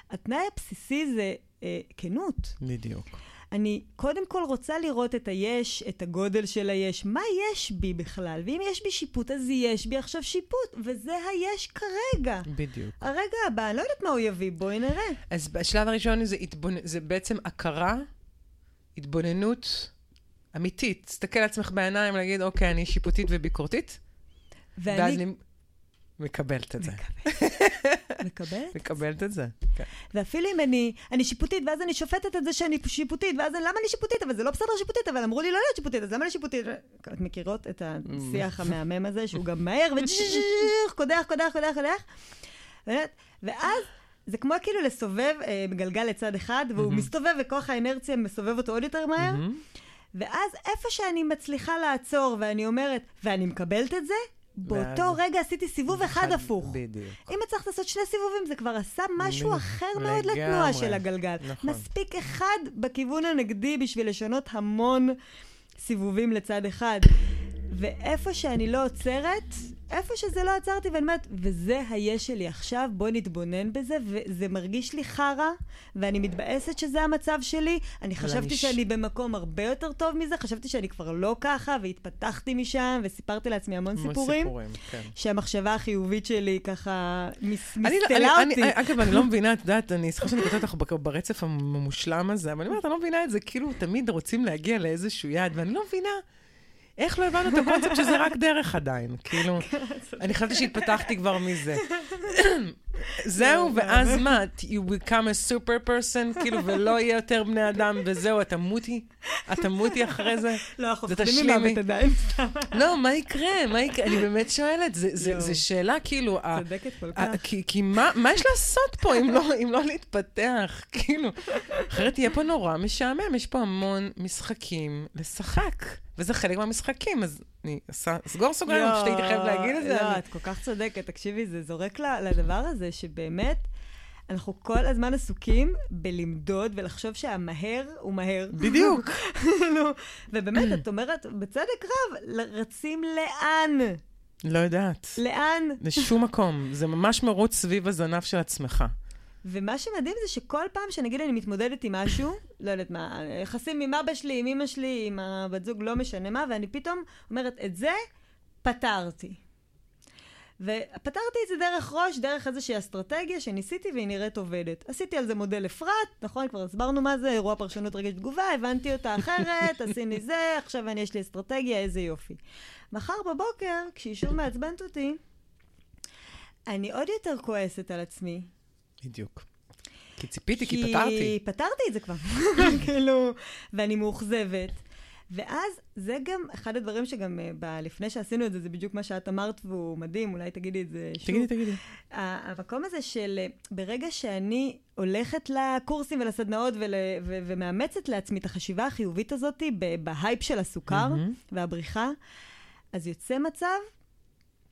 התנאי הבסיסי זה אה, כנות. בדיוק. אני קודם כל רוצה לראות את היש, את הגודל של היש, מה יש בי בכלל? ואם יש בי שיפוט, אז יש בי עכשיו שיפוט, וזה היש כרגע. בדיוק. הרגע הבא, לא יודעת מה הוא יביא, בואי נראה. אז בשלב הראשון זה, התבונ... זה בעצם הכרה, התבוננות, אמיתית, תסתכל לעצמך בעיניים, להגיד, אוקיי, אני שיפוטית וביקורתית, ואני... ואז אני מקבלת את זה. מקבלת? מקבלת את זה. ואפילו אם אני, אני שיפוטית, ואז אני שופטת את זה שאני שיפוטית, ואז למה אני שיפוטית? אבל זה לא בסדר שיפוטית, אבל אמרו לי לא להיות שיפוטית, אז למה אני שיפוטית? את מכירות את השיח המהמם הזה, שהוא גם מהר, וקודח, קודח, קודח, קודח. ואז... זה כמו כאילו לסובב בגלגל לצד אחד, והוא מסתובב, וכוח האנרציה מסובב אותו עוד יותר מהר. ואז איפה שאני מצליחה לעצור, ואני אומרת, ואני מקבלת את זה, באותו רגע עשיתי סיבוב אחד הפוך. בדיוק. אם הצלחת לעשות שני סיבובים, זה כבר עשה משהו אחר מאוד לתנועה של הגלגל. מספיק אחד בכיוון הנגדי, בשביל לשנות המון סיבובים לצד אחד. ואיפה שאני לא עוצרת, איפה שזה לא עצרתי, ואני אומרת, וזה היש שלי עכשיו, בוא נתבונן בזה, וזה מרגיש לי חרה, ואני מתבאסת שזה המצב שלי, אני חשבתי שאני במקום הרבה יותר טוב מזה, חשבתי שאני כבר לא ככה, והתפתחתי משם, וסיפרתי לעצמי המון סיפורים, שהמחשבה החיובית שלי ככה מסתלה אותי. אגב, אני לא מבינה, את יודעת, אני סליחה שאני כותבת לך ברצף המושלם הזה, אבל אני אומרת, אני לא מבינה את זה, כאילו תמיד רוצים להגיע לאיזשהו יעד, ואני לא מבינה איך לא הבנו את הקונספט שזה רק דרך עדיין? כאילו, אני חשבתי שהתפתחתי כבר מזה. זהו, ואז מה? You become a super person, כאילו, ולא יהיה יותר בני אדם, וזהו, אתה מותי? אתה מותי אחרי זה? לא, חופדים ממוות עדיין. לא, מה יקרה? מה יקרה? אני באמת שואלת. זו שאלה, כאילו... צדקת כל כך. כי מה יש לעשות פה אם לא להתפתח? כאילו, אחרת תהיה פה נורא משעמם. יש פה המון משחקים לשחק. וזה חלק מהמשחקים, אז אני עושה, סגור סוגריים, שתי חייב להגיד את זה. לא, את כל כך צודקת, תקשיבי, זה זורק לדבר הזה, שבאמת, אנחנו כל הזמן עסוקים בלמדוד, ולחשוב שהמהר הוא מהר. בדיוק. ובאמת, את אומרת, בצדק רב, רצים לאן? לא יודעת. לאן? לשום מקום, זה ממש מרוץ סביב הזנב של עצמך. ומה שמדהים זה שכל פעם שנגיד אני מתמודדת עם משהו, לא יודעת מה, יחסים עם אבא שלי, עם אמא שלי, עם הבת זוג, לא משנה מה, ואני פתאום אומרת, את זה פתרתי. ופתרתי את זה דרך ראש, דרך איזושהי אסטרטגיה שניסיתי והיא נראית עובדת. עשיתי על זה מודל אפרת, נכון? כבר הסברנו מה זה, אירוע פרשנות רגש תגובה, הבנתי אותה אחרת, עשיני זה, עכשיו אני יש לי אסטרטגיה, איזה יופי. מחר בבוקר, כשהיא שוב מעצבנת אותי, אני עוד יותר כועסת על עצמי. בדיוק. כי ציפיתי, כי פתרתי. כי פתרתי את זה כבר. כאילו, ואני מאוכזבת. ואז זה גם, אחד הדברים שגם לפני שעשינו את זה, זה בדיוק מה שאת אמרת, והוא מדהים, אולי תגידי את זה שוב. תגידי, תגידי. המקום הזה של ברגע שאני הולכת לקורסים ולסדנאות ומאמצת לעצמי את החשיבה החיובית הזאת, בהייפ של הסוכר והבריחה, אז יוצא מצב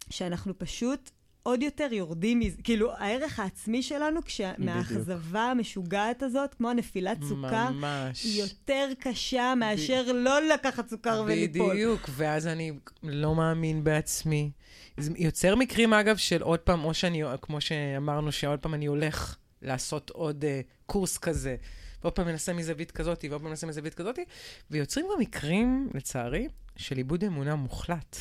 שאנחנו פשוט... עוד יותר יורדים, כאילו, הערך העצמי שלנו, כשמהאכזבה המשוגעת הזאת, כמו נפילת סוכר, היא יותר קשה מאשר לא לקחת סוכר וליפול. בדיוק, ואז אני לא מאמין בעצמי. יוצר מקרים, אגב, של עוד פעם, או שאני, כמו שאמרנו, שעוד פעם אני הולך לעשות עוד קורס כזה, ועוד פעם מנסה מזווית כזאת, ועוד פעם מנסה מזווית כזאת, ויוצרים גם מקרים, לצערי, של איבוד אמונה מוחלט.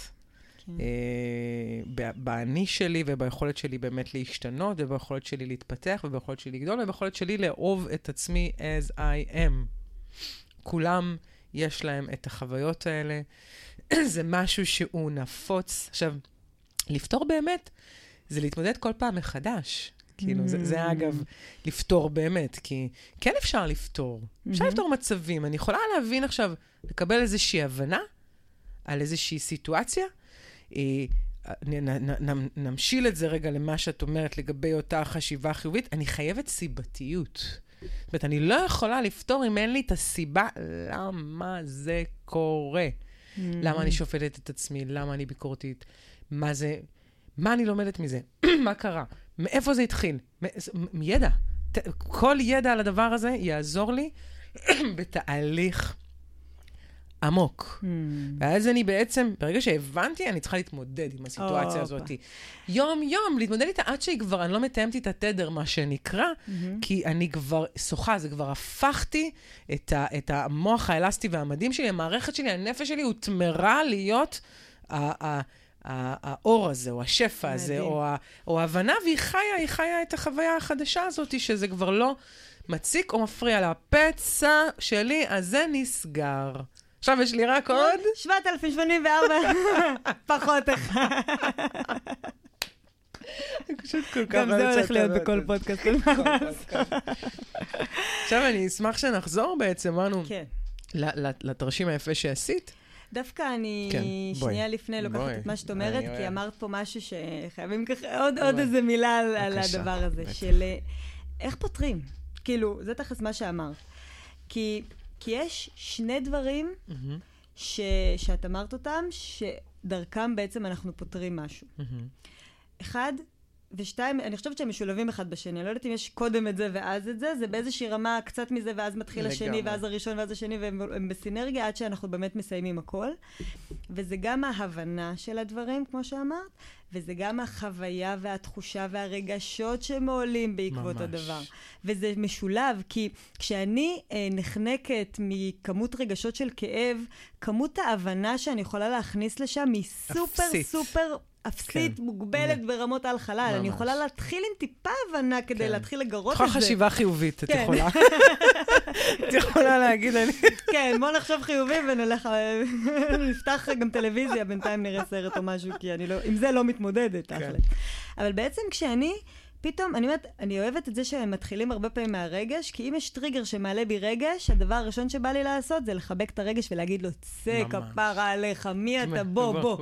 בעני שלי וביכולת שלי באמת להשתנות, וביכולת שלי להתפתח, וביכולת שלי לגדול, וביכולת שלי לאהוב את עצמי as I am. כולם יש להם את החוויות האלה. זה משהו שהוא נפוץ. עכשיו, לפתור באמת, זה להתמודד כל פעם מחדש. כאילו, זה, זה אגב, לפתור באמת, כי כן אפשר לפתור. אפשר לפתור מצבים. אני יכולה להבין עכשיו, לקבל איזושהי הבנה על איזושהי סיטואציה. נמשיל את זה רגע למה שאת אומרת לגבי אותה חשיבה חיובית. אני חייבת סיבתיות. זאת אומרת, אני לא יכולה לפתור אם אין לי את הסיבה למה זה קורה. למה אני שופטת את עצמי, למה אני ביקורתית, מה זה, מה אני לומדת מזה, מה קרה, מאיפה זה התחיל, מידע. כל ידע על הדבר הזה יעזור לי בתהליך עמוק. ואז אני בעצם, ברגע שהבנתי, אני צריכה להתמודד עם הסיטואציה הזאת. יום יום, להתמודד איתה עד שהיא כבר, אני לא מתאמת את התדר, מה שנקרא, כי אני כבר שוחה, זה כבר הפכתי את ה, את המוח האלסטי והמדהים שלי, המערכת שלי, הנפש שלי, הותמרה להיות ה, ה, האור הזה, או השפע הזה, או ההבנה, והיא חיה, היא חיה את החוויה החדשה הזאת, שזה כבר לא מציק או מפריע לה. הפצע שלי, אז זה נסגר. עכשיו יש לי רק עוד... שבעת אלפים שמונים וארבע, פחות אחד. גם זה הולך להיות בכל פודקאסט. עכשיו אני אשמח שנחזור בעצם, אמרנו, לתרשים היפה שעשית. דווקא אני שנייה לפני לוקחת את מה שאת אומרת, כי אמרת פה משהו שחייבים עוד איזה מילה על הדבר הזה, של איך פותרים? כאילו, זה תכף מה שאמרת. כי... כי יש שני דברים ש... שאת אמרת אותם, שדרכם בעצם אנחנו פותרים משהו. אחד ושתיים, אני חושבת שהם משולבים אחד בשני. אני לא יודעת אם יש קודם את זה ואז את זה, זה באיזושהי רמה קצת מזה, ואז מתחיל השני, ואז הראשון, ואז השני, והם בסינרגיה, עד שאנחנו באמת מסיימים הכל. וזה גם ההבנה של הדברים, כמו שאמרת, וזה גם החוויה והתחושה והרגשות שמעולים בעקבות הדבר. וזה משולב, כי כשאני נחנקת מכמות רגשות של כאב, כמות ההבנה שאני יכולה להכניס לשם היא סופר סופר... אפסית, מוגבלת ברמות על חלל. אני יכולה להתחיל עם טיפה הבנה כדי להתחיל לגרות את זה. תוכל חשיבה חיובית, את יכולה. את יכולה להגיד, אני... כן, בוא נחשוב חיובי ונלך... נפתח גם טלוויזיה, בינתיים נראה סרט או משהו, כי אני לא... עם זה לא מתמודדת, אחלה. אבל בעצם כשאני... פתאום, אני אומרת, אני אוהבת את זה שהם מתחילים הרבה פעמים מהרגש, כי אם יש טריגר שמעלה בי רגש, הדבר הראשון שבא לי לעשות זה לחבק את הרגש ולהגיד לו, צא כפרה עליך, מי אתה, בוא, בוא,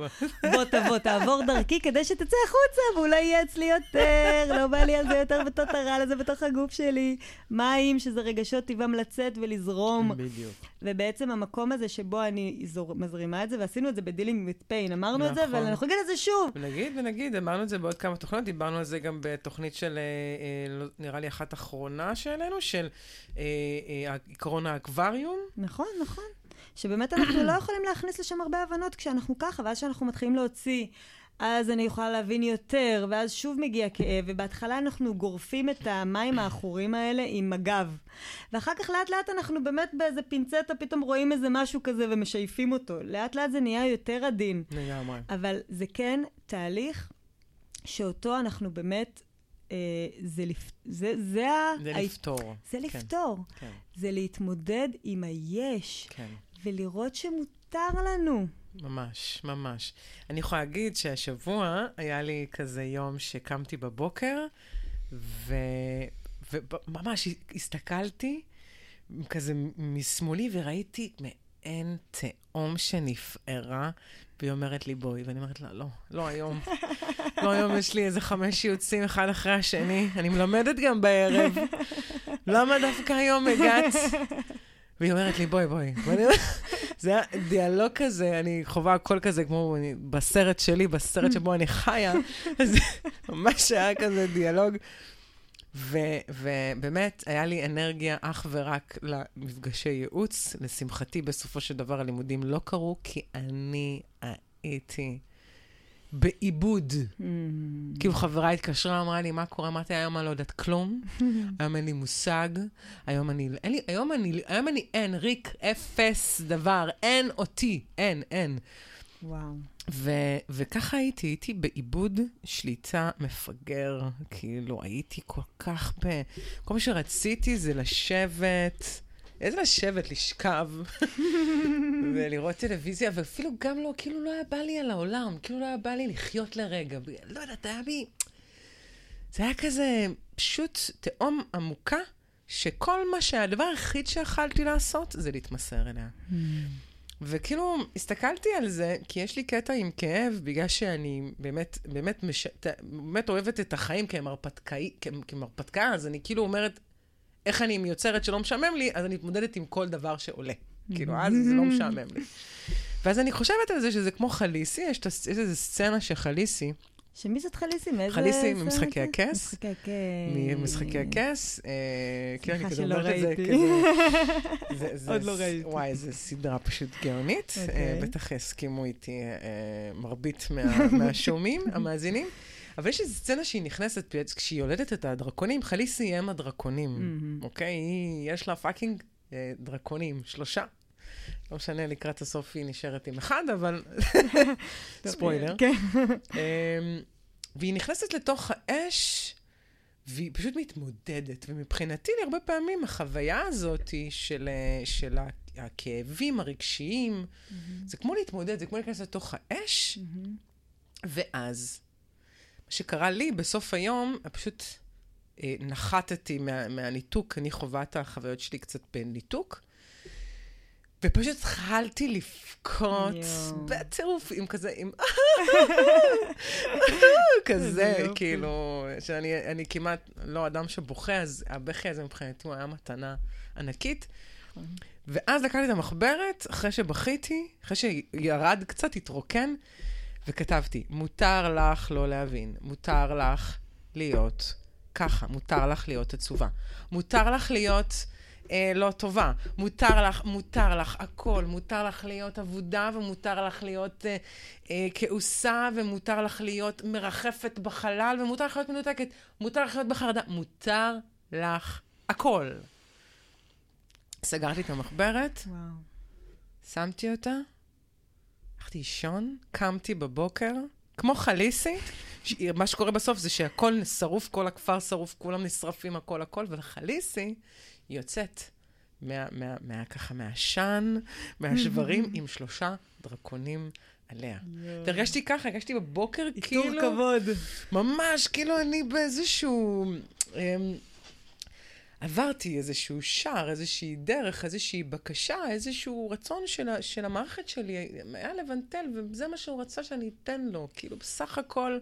בוא, תבוא, תעבור דרכי כדי שתצא החוצה, ואולי יהיה אצלי יותר, לא בא לי על זה יותר בתות הרע, על זה בתוך הגוף שלי. מה אם שזה רגשות טבעם לצאת ולזרום? בדיוק. ובעצם המקום הזה שבו אני מזרימה את זה, ועשינו את זה בדילינג with pain, אמרנו את זה, ואנחנו נגיד את זה שוב. ונגיד, ונגיד, אמרנו את זה בעוד כמה תוכניות, דיברנו על זה גם בתוכנית של, נראה לי אחת אחרונה שלנו, של עקרון האקווריום. נכון, נכון. שבאמת אנחנו לא יכולים להכניס לשם הרבה הבנות כשאנחנו ככה, ואז שאנחנו מתחילים להוציא... אז אני יכולה להבין יותר, ואז שוב מגיע כאב, ובהתחלה אנחנו גורפים את המים האחורים האלה עם מגב. ואחר כך לאט לאט אנחנו באמת באיזה פינצטה, פתאום רואים איזה משהו כזה ומשייפים אותו. לאט לאט זה נהיה יותר עדין. נהיה מים. אבל זה כן תהליך שאותו אנחנו באמת, אה, זה, לפ... זה, זה, זה ה... לפתור. זה לפתור. כן. זה להתמודד עם היש. כן. ולראות שמותר לנו. ממש, ממש. אני יכולה להגיד שהשבוע היה לי כזה יום שקמתי בבוקר, וממש הסתכלתי כזה משמאלי וראיתי מעין תאום שנפערה, והיא אומרת לי בואי, ואני אומרת לה, לא, לא היום. לא היום, יש לי איזה חמש שיוצאים אחד אחרי השני, אני מלמדת גם בערב. למה דווקא היום הגעת? והיא אומרת לי, בואי, בואי. זה היה דיאלוג כזה, אני חווה הכל כזה, כמו בסרט שלי, בסרט שבו אני חיה, זה ממש היה כזה דיאלוג. ובאמת, היה לי אנרגיה אך ורק למפגשי ייעוץ. לשמחתי, בסופו של דבר, הלימודים לא קרו, כי אני הייתי בעיבוד. כאילו חברה התקשרה, אמרה לי, מה קורה? אמרתי, היום אני לא יודעת כלום, היום אין לי מושג, היום אני, אין לי, היום אני, היום אני אין, ריק, אפס דבר, אין אותי, אין, אין. וואו. ו- וככה הייתי, הייתי בעיבוד שליטה מפגר, כאילו הייתי כל כך ב... כל מה שרציתי זה לשבת... איזה לשבת, לשכב, ולראות טלוויזיה, ואפילו גם לא, כאילו לא היה בא לי על העולם, כאילו לא היה בא לי לחיות לרגע, לא יודעת, היה בי... זה היה כזה פשוט תאום עמוקה, שכל מה שהדבר היחיד שאכלתי לעשות, זה להתמסר אליה. וכאילו, הסתכלתי על זה, כי יש לי קטע עם כאב, בגלל שאני באמת, באמת, מש... באמת אוהבת את החיים כמרפתקאי, כמרפתקה, אז אני כאילו אומרת, איך אני מיוצרת שלא משעמם לי, אז אני מתמודדת עם כל דבר שעולה. כאילו, אז זה לא משעמם לי. ואז אני חושבת על זה שזה כמו חליסי, יש איזו סצנה שחליסי... שמי זאת חליסי? חליסי ממשחקי הכס. ממשחקי הכס. ממשחקי הכס. סליחה שלא ראיתי. עוד לא ראיתי. וואי, איזו סדרה פשוט גאונית. בטח הסכימו איתי מרבית מהשומעים, המאזינים. אבל יש איזו סצנה שהיא נכנסת, כשהיא יולדת את הדרקונים, חליסי הם הדרקונים, אוקיי? יש לה פאקינג דרקונים, שלושה. לא משנה, לקראת הסוף היא נשארת עם אחד, אבל... ספוילר. והיא נכנסת לתוך האש, והיא פשוט מתמודדת. ומבחינתי, הרבה פעמים, החוויה הזאת של הכאבים הרגשיים, זה כמו להתמודד, זה כמו להיכנס לתוך האש, ואז... שקרה לי בסוף היום, פשוט אה, נחתתי מה, מהניתוק, אני חווה את החוויות שלי קצת בניתוק, ופשוט התחלתי לפקוט בצירופים כזה, עם כזה, כאילו, שאני אני כמעט לא אדם שבוכה, אז הבכי הזה מבחינתי הוא היה מתנה ענקית, ואז לקחתי את המחברת, אחרי שבכיתי, אחרי שירד קצת, התרוקן, וכתבתי, מותר לך לא להבין, מותר לך להיות ככה, מותר לך להיות עצובה, מותר לך להיות אה, לא טובה, מותר לך, מותר לך הכל, מותר לך להיות עבודה ומותר לך להיות אה, אה, כעוסה ומותר לך להיות מרחפת בחלל ומותר לך להיות מנותקת, מותר לך להיות בחרדה, מותר לך הכל. סגרתי את המחברת, וואו. שמתי אותה, הלכתי לישון, קמתי בבוקר, כמו חליסי, מה שקורה בסוף זה שהכל שרוף, כל הכפר שרוף, כולם נשרפים, הכל הכל, וחליסי יוצאת מה, מה, מה, ככה, מהשן, מהשברים, עם שלושה דרקונים עליה. הרגשתי ככה, הרגשתי בבוקר, כאילו... איתור כבוד. ממש, כאילו אני באיזשהו... עברתי איזשהו שער, איזושהי דרך, איזושהי בקשה, איזשהו רצון של, של המערכת שלי, היה לבנטל, וזה מה שהוא רצה שאני אתן לו. כאילו, בסך הכל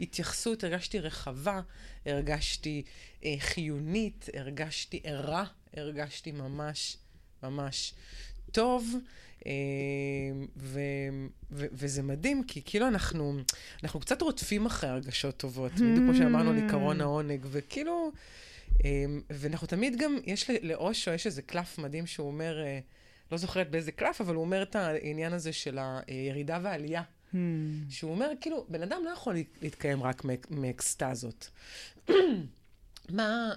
התייחסות, הרגשתי רחבה, הרגשתי אה, חיונית, הרגשתי ערה, הרגשתי ממש, ממש טוב. אה, ו, ו, וזה מדהים, כי כאילו אנחנו, אנחנו קצת רודפים אחרי הרגשות טובות, בדיוק כמו שאמרנו, לקרון העונג, וכאילו... ואנחנו תמיד גם, יש לאושו, יש איזה קלף מדהים שהוא אומר, לא זוכרת באיזה קלף, אבל הוא אומר את העניין הזה של הירידה והעלייה. שהוא אומר, כאילו, בן אדם לא יכול להתקיים רק מאקסטזות. מה,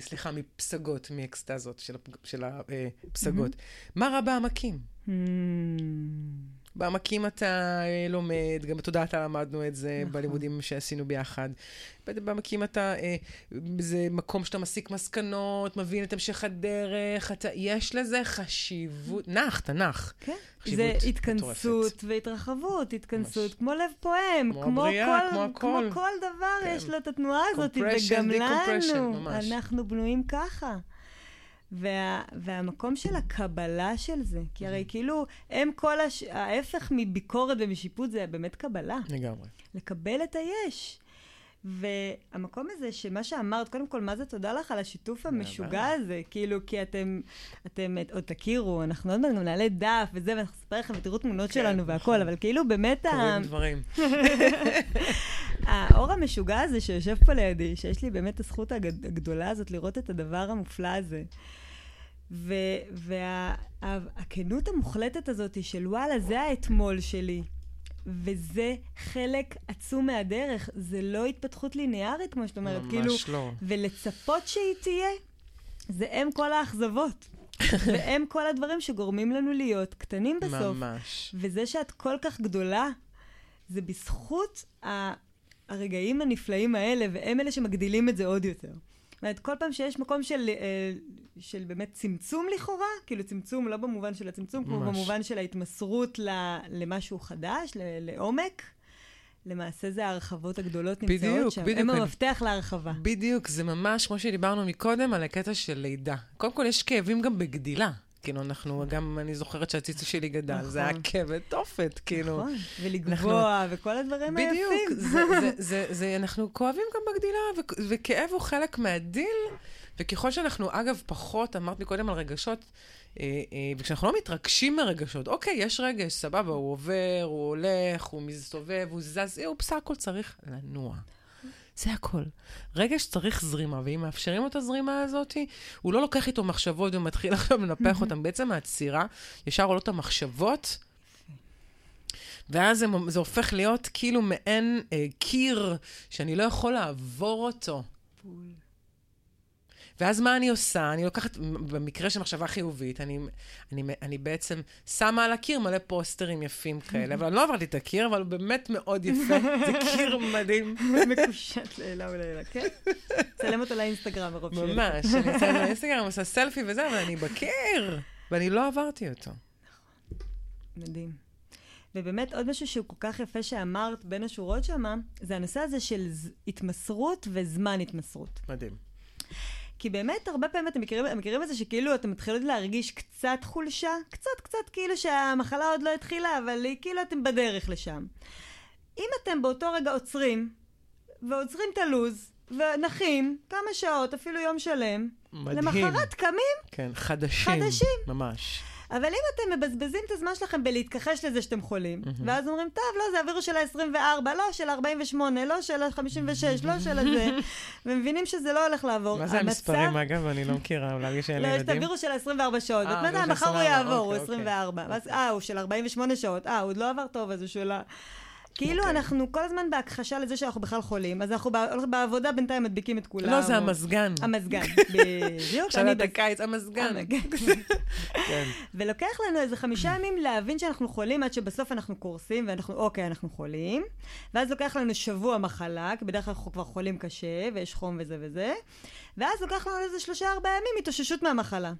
סליחה, מפסגות, מאקסטזות של הפסגות. מה רע בעמקים? בעמקים אתה לומד, גם בתודעה אתה למדנו את זה בלימודים שעשינו ביחד. בעמקים אתה, זה מקום שאתה מסיק מסקנות, מבין את המשך הדרך, יש לזה חשיבות, נח, תנח. זה התכנסות והתרחבות, התכנסות, כמו לב פועם, כמו כל דבר יש לו את התנועה הזאת, וגם לנו, אנחנו בנויים ככה. וה, והמקום של הקבלה של זה, כי הרי כאילו, הם כל הש... ההפך מביקורת ומשיפוט זה באמת קבלה. לגמרי. לקבל את היש. והמקום הזה שמה שאמרת, קודם כל, מה זה תודה לך על השיתוף המשוגע הזה, כאילו, כי אתם, אתם עוד תכירו, אנחנו עוד נעלה דף וזה, ואנחנו נספר לכם ותראו תמונות שלנו והכל, אבל כאילו באמת... קוראים דברים. האור המשוגע הזה שיושב פה לידי, שיש לי באמת הזכות הגדולה הזאת לראות את הדבר המופלא הזה, והכנות המוחלטת הזאת של וואלה, זה האתמול שלי. וזה חלק עצום מהדרך, זה לא התפתחות ליניארית, כמו שאת אומרת, כאילו, לא. ולצפות שהיא תהיה, זה הם כל האכזבות, והם כל הדברים שגורמים לנו להיות קטנים בסוף, ממש. וזה שאת כל כך גדולה, זה בזכות הרגעים הנפלאים האלה, והם אלה שמגדילים את זה עוד יותר. כל פעם שיש מקום של, של באמת צמצום לכאורה, כאילו צמצום לא במובן של הצמצום, כמו במובן של ההתמסרות למשהו חדש, לעומק, למעשה זה ההרחבות הגדולות נמצאות שם. הם המפתח להרחבה. בדיוק, זה ממש כמו שדיברנו מקודם על הקטע של לידה. קודם כל יש כאבים גם בגדילה. כאילו, אנחנו, גם אני זוכרת שהציצו שלי גדל, נכון. זה היה כאבת תופת, כאילו. נכון, ולגבוה, אנחנו... וכל הדברים היפים. בדיוק, זה, זה, זה, זה, אנחנו כואבים גם בגדילה, ו- וכאב הוא חלק מהדיל, וככל שאנחנו, אגב, פחות, אמרת מקודם על רגשות, אה, אה, וכשאנחנו לא מתרגשים מהרגשות, אוקיי, יש רגש, סבבה, הוא עובר, הוא הולך, הוא מסתובב, הוא זז, אה, הוא פסק, הכל צריך לנוע. זה הכל. רגש צריך זרימה, ואם מאפשרים את הזרימה הזאת, הוא לא לוקח איתו מחשבות ומתחיל עכשיו לנפח אותם. בעצם העצירה, ישר עולות המחשבות, ואז זה, זה הופך להיות כאילו מעין אה, קיר, שאני לא יכול לעבור אותו. ואז מה אני עושה? אני לוקחת, במקרה של מחשבה חיובית, אני, אני, אני בעצם שמה על הקיר מלא פוסטרים יפים כאלה, אבל אני לא עברתי את הקיר, אבל הוא באמת מאוד יפה. זה קיר מדהים. מקושט לילה ולילה, כן? צלם אותו לאינסטגרם הרוב שלי. ממש, אני צלם לאינסטגרם, עושה סלפי וזה, אבל אני בקיר, ואני לא עברתי אותו. נכון, מדהים. ובאמת עוד משהו שהוא כל כך יפה שאמרת בין השורות שמה, זה הנושא הזה של התמסרות וזמן התמסרות. מדהים. כי באמת, הרבה פעמים אתם מכירים, מכירים את זה שכאילו אתם מתחילות להרגיש קצת חולשה, קצת קצת כאילו שהמחלה עוד לא התחילה, אבל כאילו אתם בדרך לשם. אם אתם באותו רגע עוצרים, ועוצרים את הלוז, ונחים כמה שעות, אפילו יום שלם, מדהים. למחרת קמים, כן, חדשים, חדשים, ממש. אבל אם אתם מבזבזים את הזמן שלכם בלהתכחש לזה שאתם חולים, mm-hmm. ואז אומרים, טוב, לא, זה אווירו של ה-עשרים וארבע, לא של ה-ארבעים ושמונה, לא של ה-חמישים ושש, לא של הזה, ומבינים שזה לא הולך לעבור. מה זה המצב... המספרים, אגב? אני לא מכירה, אולי יש שאלה ילדים. לא, יש את אווירו של ה-עשרים וארבע שעות, זאת אומרת, המחר הוא יעבור, הוא עשרים וארבע, ואז, אה, הוא של ארבעים ושמונה שעות, אה, הוא לא עבר טוב, אז הוא של ה... כאילו אנחנו כל הזמן בהכחשה לזה שאנחנו בכלל חולים, אז אנחנו בעבודה בינתיים מדביקים את כולם. לא, זה המזגן. המזגן, בדיוק. שנת הקיץ, המזגן. ולוקח לנו איזה חמישה ימים להבין שאנחנו חולים, עד שבסוף אנחנו קורסים, ואנחנו, אוקיי, אנחנו חולים. ואז לוקח לנו שבוע מחלה, כי בדרך כלל אנחנו כבר חולים קשה, ויש חום וזה וזה. ואז לוקח לנו איזה שלושה ארבעה ימים התאוששות מהמחלה.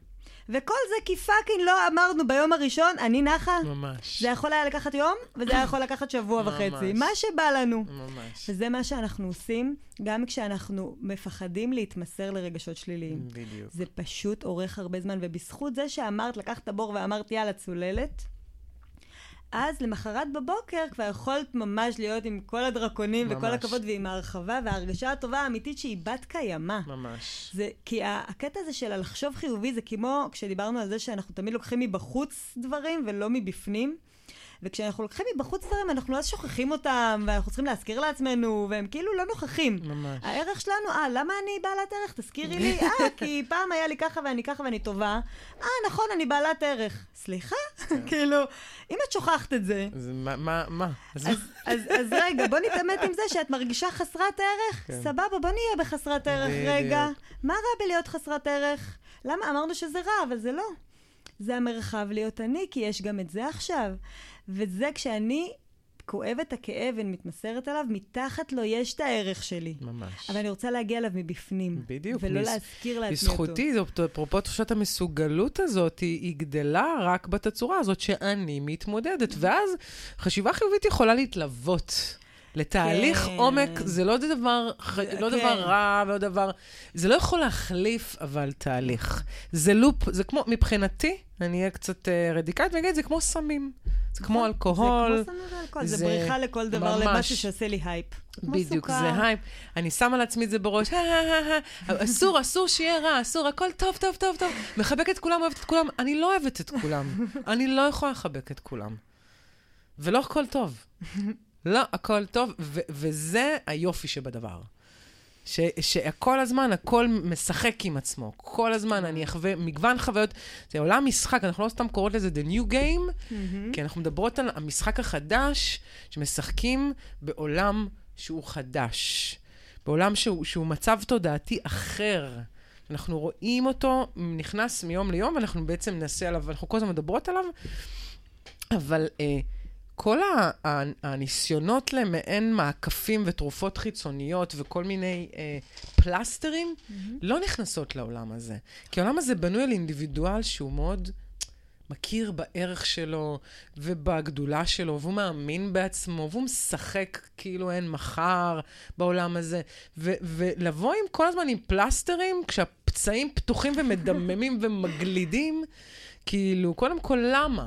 וכל זה כי פאקינג לא אמרנו ביום הראשון, אני נחה. ממש. זה יכול היה לקחת יום, וזה היה יכול לקחת שבוע וחצי. מה שבא לנו. ממש. וזה מה שאנחנו עושים, גם כשאנחנו מפחדים להתמסר לרגשות שליליים. בדיוק. זה פשוט אורך הרבה זמן, ובזכות זה שאמרת, לקחת בור ואמרת, יאללה, צוללת, אז למחרת בבוקר כבר יכולת ממש להיות עם כל הדרקונים ממש. וכל הכבוד ועם ההרחבה וההרגשה הטובה האמיתית שהיא בת קיימה. ממש. זה, כי הקטע הזה של לחשוב חיובי זה כמו כשדיברנו על זה שאנחנו תמיד לוקחים מבחוץ דברים ולא מבפנים. וכשאנחנו לוקחים מבחוץ דברים אנחנו אז שוכחים אותם ואנחנו צריכים להזכיר לעצמנו והם כאילו לא נוכחים. ממש. הערך שלנו, אה, למה אני בעלת ערך? תזכירי לי, אה, כי פעם היה לי ככה ואני ככה ואני טובה. אה, נכון, אני בעלת ערך. סליחה? כאילו, אם את שוכחת את זה... אז מה, מה? אז רגע, בוא נתאמת עם זה שאת מרגישה חסרת ערך. סבבה, בוא נהיה בחסרת ערך רגע. מה רע בלהיות חסרת ערך? למה? אמרנו שזה רע, אבל זה לא. זה המרחב להיות אני, כי יש גם את זה עכשיו. וזה כשאני כואבת את הכאב ומתמסרת עליו, מתחת לו יש את הערך שלי. ממש. אבל אני רוצה להגיע אליו מבפנים. בדיוק. ולא מס... להזכיר לעצמי בזכותי, אותו. בזכותי, אפרופו תחושת המסוגלות הזאת, היא גדלה רק בתצורה הזאת שאני מתמודדת. ואז חשיבה חיובית יכולה להתלוות. לתהליך כן. עומק, זה לא דבר, לא כן. דבר רע, ולא דבר, זה לא יכול להחליף, אבל תהליך. זה לופ, זה כמו, מבחינתי, אני אהיה קצת uh, רדיקלית, ואני אגיד, זה כמו סמים. זה כמו אלכוהול. זה כמו סמים ואלכוהול, זה, זה בריחה לכל דבר, ממש... למשהו שעושה לי הייפ. בדיוק, זה הייפ. אני שמה לעצמי את זה בראש, אסור, אסור שיהיה רע, אסור, הכל טוב, טוב, טוב, טוב. מחבקת כולם, אוהבת את כולם. אני לא אוהבת את כולם. אני לא יכולה לחבק את כולם. ולא הכל טוב. לא, הכל טוב, ו- וזה היופי שבדבר. ש, שכל הזמן הכל משחק עם עצמו, כל הזמן אני אחווה מגוון חוויות, זה עולם משחק, אנחנו לא סתם קוראות לזה The New Game, mm-hmm. כי אנחנו מדברות על המשחק החדש, שמשחקים בעולם שהוא חדש, בעולם שהוא, שהוא מצב תודעתי אחר, אנחנו רואים אותו, נכנס מיום ליום, ואנחנו בעצם נעשה עליו, אנחנו כל הזמן מדברות עליו, אבל אה, כל ה- הניסיונות למעין מעקפים ותרופות חיצוניות, וכל מיני אה, פלסטרים, mm-hmm. לא נכנסות לעולם הזה. כי העולם הזה בנוי על אינדיבידואל שהוא מאוד מכיר בערך שלו, ובגדולה שלו, והוא מאמין בעצמו, והוא משחק כאילו אין מחר בעולם הזה. ו- ולבוא עם כל הזמן עם פלסטרים, כשהפצעים פתוחים ומדממים ומגלידים, כאילו, קודם כל למה?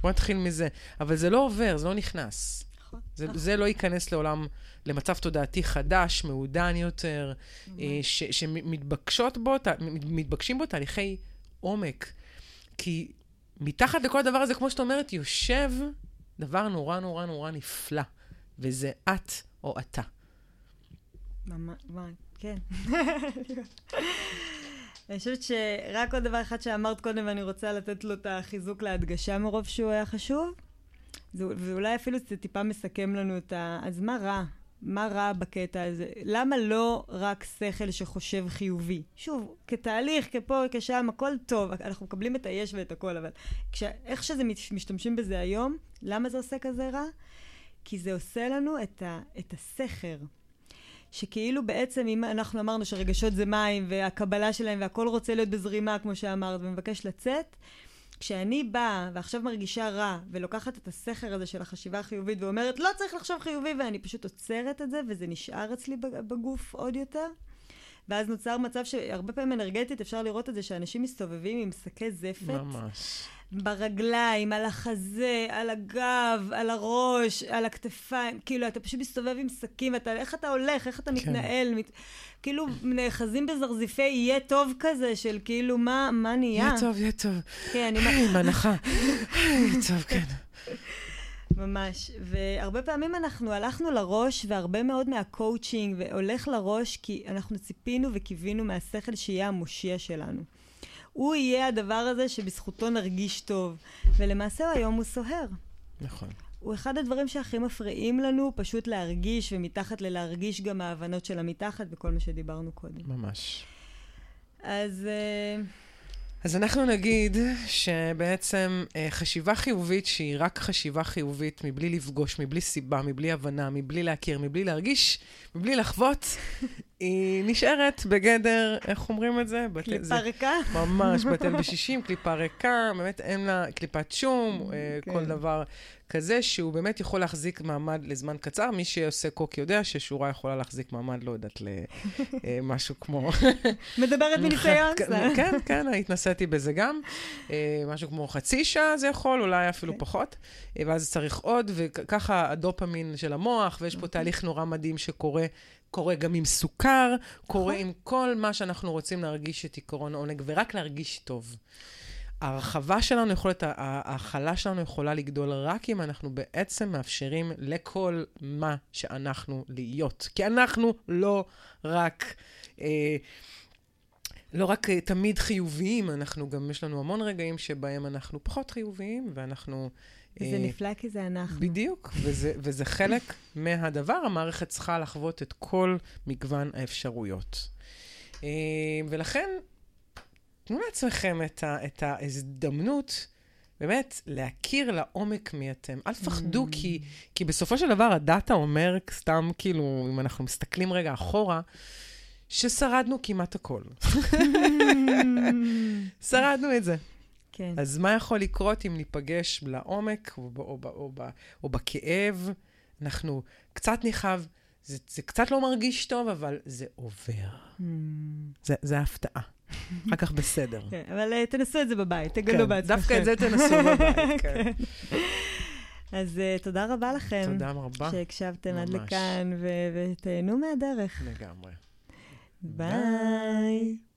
בוא נתחיל מזה. אבל זה לא עובר, זה לא נכנס. זה, זה לא ייכנס לעולם, למצב תודעתי חדש, מעודן יותר, ש- שמתבקשות בו, מתבקשים בו תהליכי עומק. כי מתחת לכל הדבר הזה, כמו שאת אומרת, יושב דבר נורא נורא נורא נפלא, וזה את או אתה. ממש, כן. אני חושבת שרק עוד דבר אחד שאמרת קודם, ואני רוצה לתת לו את החיזוק להדגשה מרוב שהוא היה חשוב, ואולי אפילו זה טיפה מסכם לנו את ה... אז מה רע? מה רע בקטע הזה? למה לא רק שכל שחושב חיובי? שוב, כתהליך, כפה, כשם, הכל טוב. אנחנו מקבלים את היש ואת הכל, אבל כש... איך שזה משתמשים בזה היום, למה זה עושה כזה רע? כי זה עושה לנו את, ה... את הסכר. שכאילו בעצם, אם אנחנו אמרנו שרגשות זה מים, והקבלה שלהם, והכל רוצה להיות בזרימה, כמו שאמרת, ומבקש לצאת, כשאני באה, ועכשיו מרגישה רע, ולוקחת את הסכר הזה של החשיבה החיובית, ואומרת, לא צריך לחשוב חיובי, ואני פשוט עוצרת את זה, וזה נשאר אצלי בגוף עוד יותר. ואז נוצר מצב שהרבה פעמים אנרגטית, אפשר לראות את זה, שאנשים מסתובבים עם שקי זפת. ממש. ברגליים, על החזה, על הגב, על הראש, על הכתפיים, כאילו אתה פשוט מסתובב עם שקים, איך אתה הולך, איך אתה מתנהל, מת... כאילו נאחזים בזרזיפי יהיה טוב כזה, של כאילו מה, מה נהיה? יהיה טוב, יהיה טוב. כן, אני... היי, מנחה. יהיה טוב, כן. ממש, והרבה פעמים אנחנו הלכנו לראש, והרבה מאוד מהקואוצ'ינג, והולך לראש, כי אנחנו ציפינו וקיווינו מהשכל שיהיה המושיע שלנו. הוא יהיה הדבר הזה שבזכותו נרגיש טוב. ולמעשה היום הוא סוהר. נכון. הוא אחד הדברים שהכי מפריעים לנו, פשוט להרגיש, ומתחת ללהרגיש גם ההבנות של המתחת, וכל מה שדיברנו קודם. ממש. אז... אז אנחנו נגיד שבעצם חשיבה חיובית שהיא רק חשיבה חיובית, מבלי לפגוש, מבלי סיבה, מבלי הבנה, מבלי להכיר, מבלי להרגיש, מבלי לחוות, היא נשארת בגדר, איך אומרים את זה? קליפה ריקה. ממש, בטל בשישים, קליפה ריקה, באמת אין לה קליפת שום, כל דבר כזה שהוא באמת יכול להחזיק מעמד לזמן קצר. מי שעושה קוק יודע ששורה יכולה להחזיק מעמד, לא יודעת, למשהו כמו... מדברת מניסיון. כן, כן, התנסיתי בזה גם. משהו כמו חצי שעה זה יכול, אולי אפילו פחות, ואז צריך עוד, וככה הדופמין של המוח, ויש פה תהליך נורא מדהים שקורה, קורה גם עם סוכר, קורה עם כל מה שאנחנו רוצים להרגיש את עיקרון העונג, ורק להרגיש טוב. הרחבה שלנו יכולת, ההכלה שלנו יכולה לגדול רק אם אנחנו בעצם מאפשרים לכל מה שאנחנו להיות. כי אנחנו לא רק... אה, לא רק תמיד חיוביים, אנחנו גם, יש לנו המון רגעים שבהם אנחנו פחות חיוביים, ואנחנו... וזה נפלא כי זה אנחנו. בדיוק, וזה, וזה חלק מהדבר. המערכת צריכה לחוות את כל מגוון האפשרויות. ולכן, תנו לעצמכם את ה, את ההזדמנות, באמת, להכיר לעומק מי אתם. אל תפחדו, כי, כי בסופו של דבר הדאטה אומר, סתם כאילו, אם אנחנו מסתכלים רגע אחורה, ששרדנו כמעט הכל. שרדנו את זה. כן. אז מה יכול לקרות אם ניפגש לעומק או, או, או, או, או בכאב? אנחנו קצת נחב, זה, זה קצת לא מרגיש טוב, אבל זה עובר. זה, זה ההפתעה. אחר כך בסדר. כן, אבל תנסו את זה בבית, תגלו כן, בעצמכם. דווקא את זה תנסו בבית, כן. אז uh, תודה רבה לכם. תודה רבה. שהקשבתם ממש. עד לכאן ו- ותהנו מהדרך. לגמרי. ביי.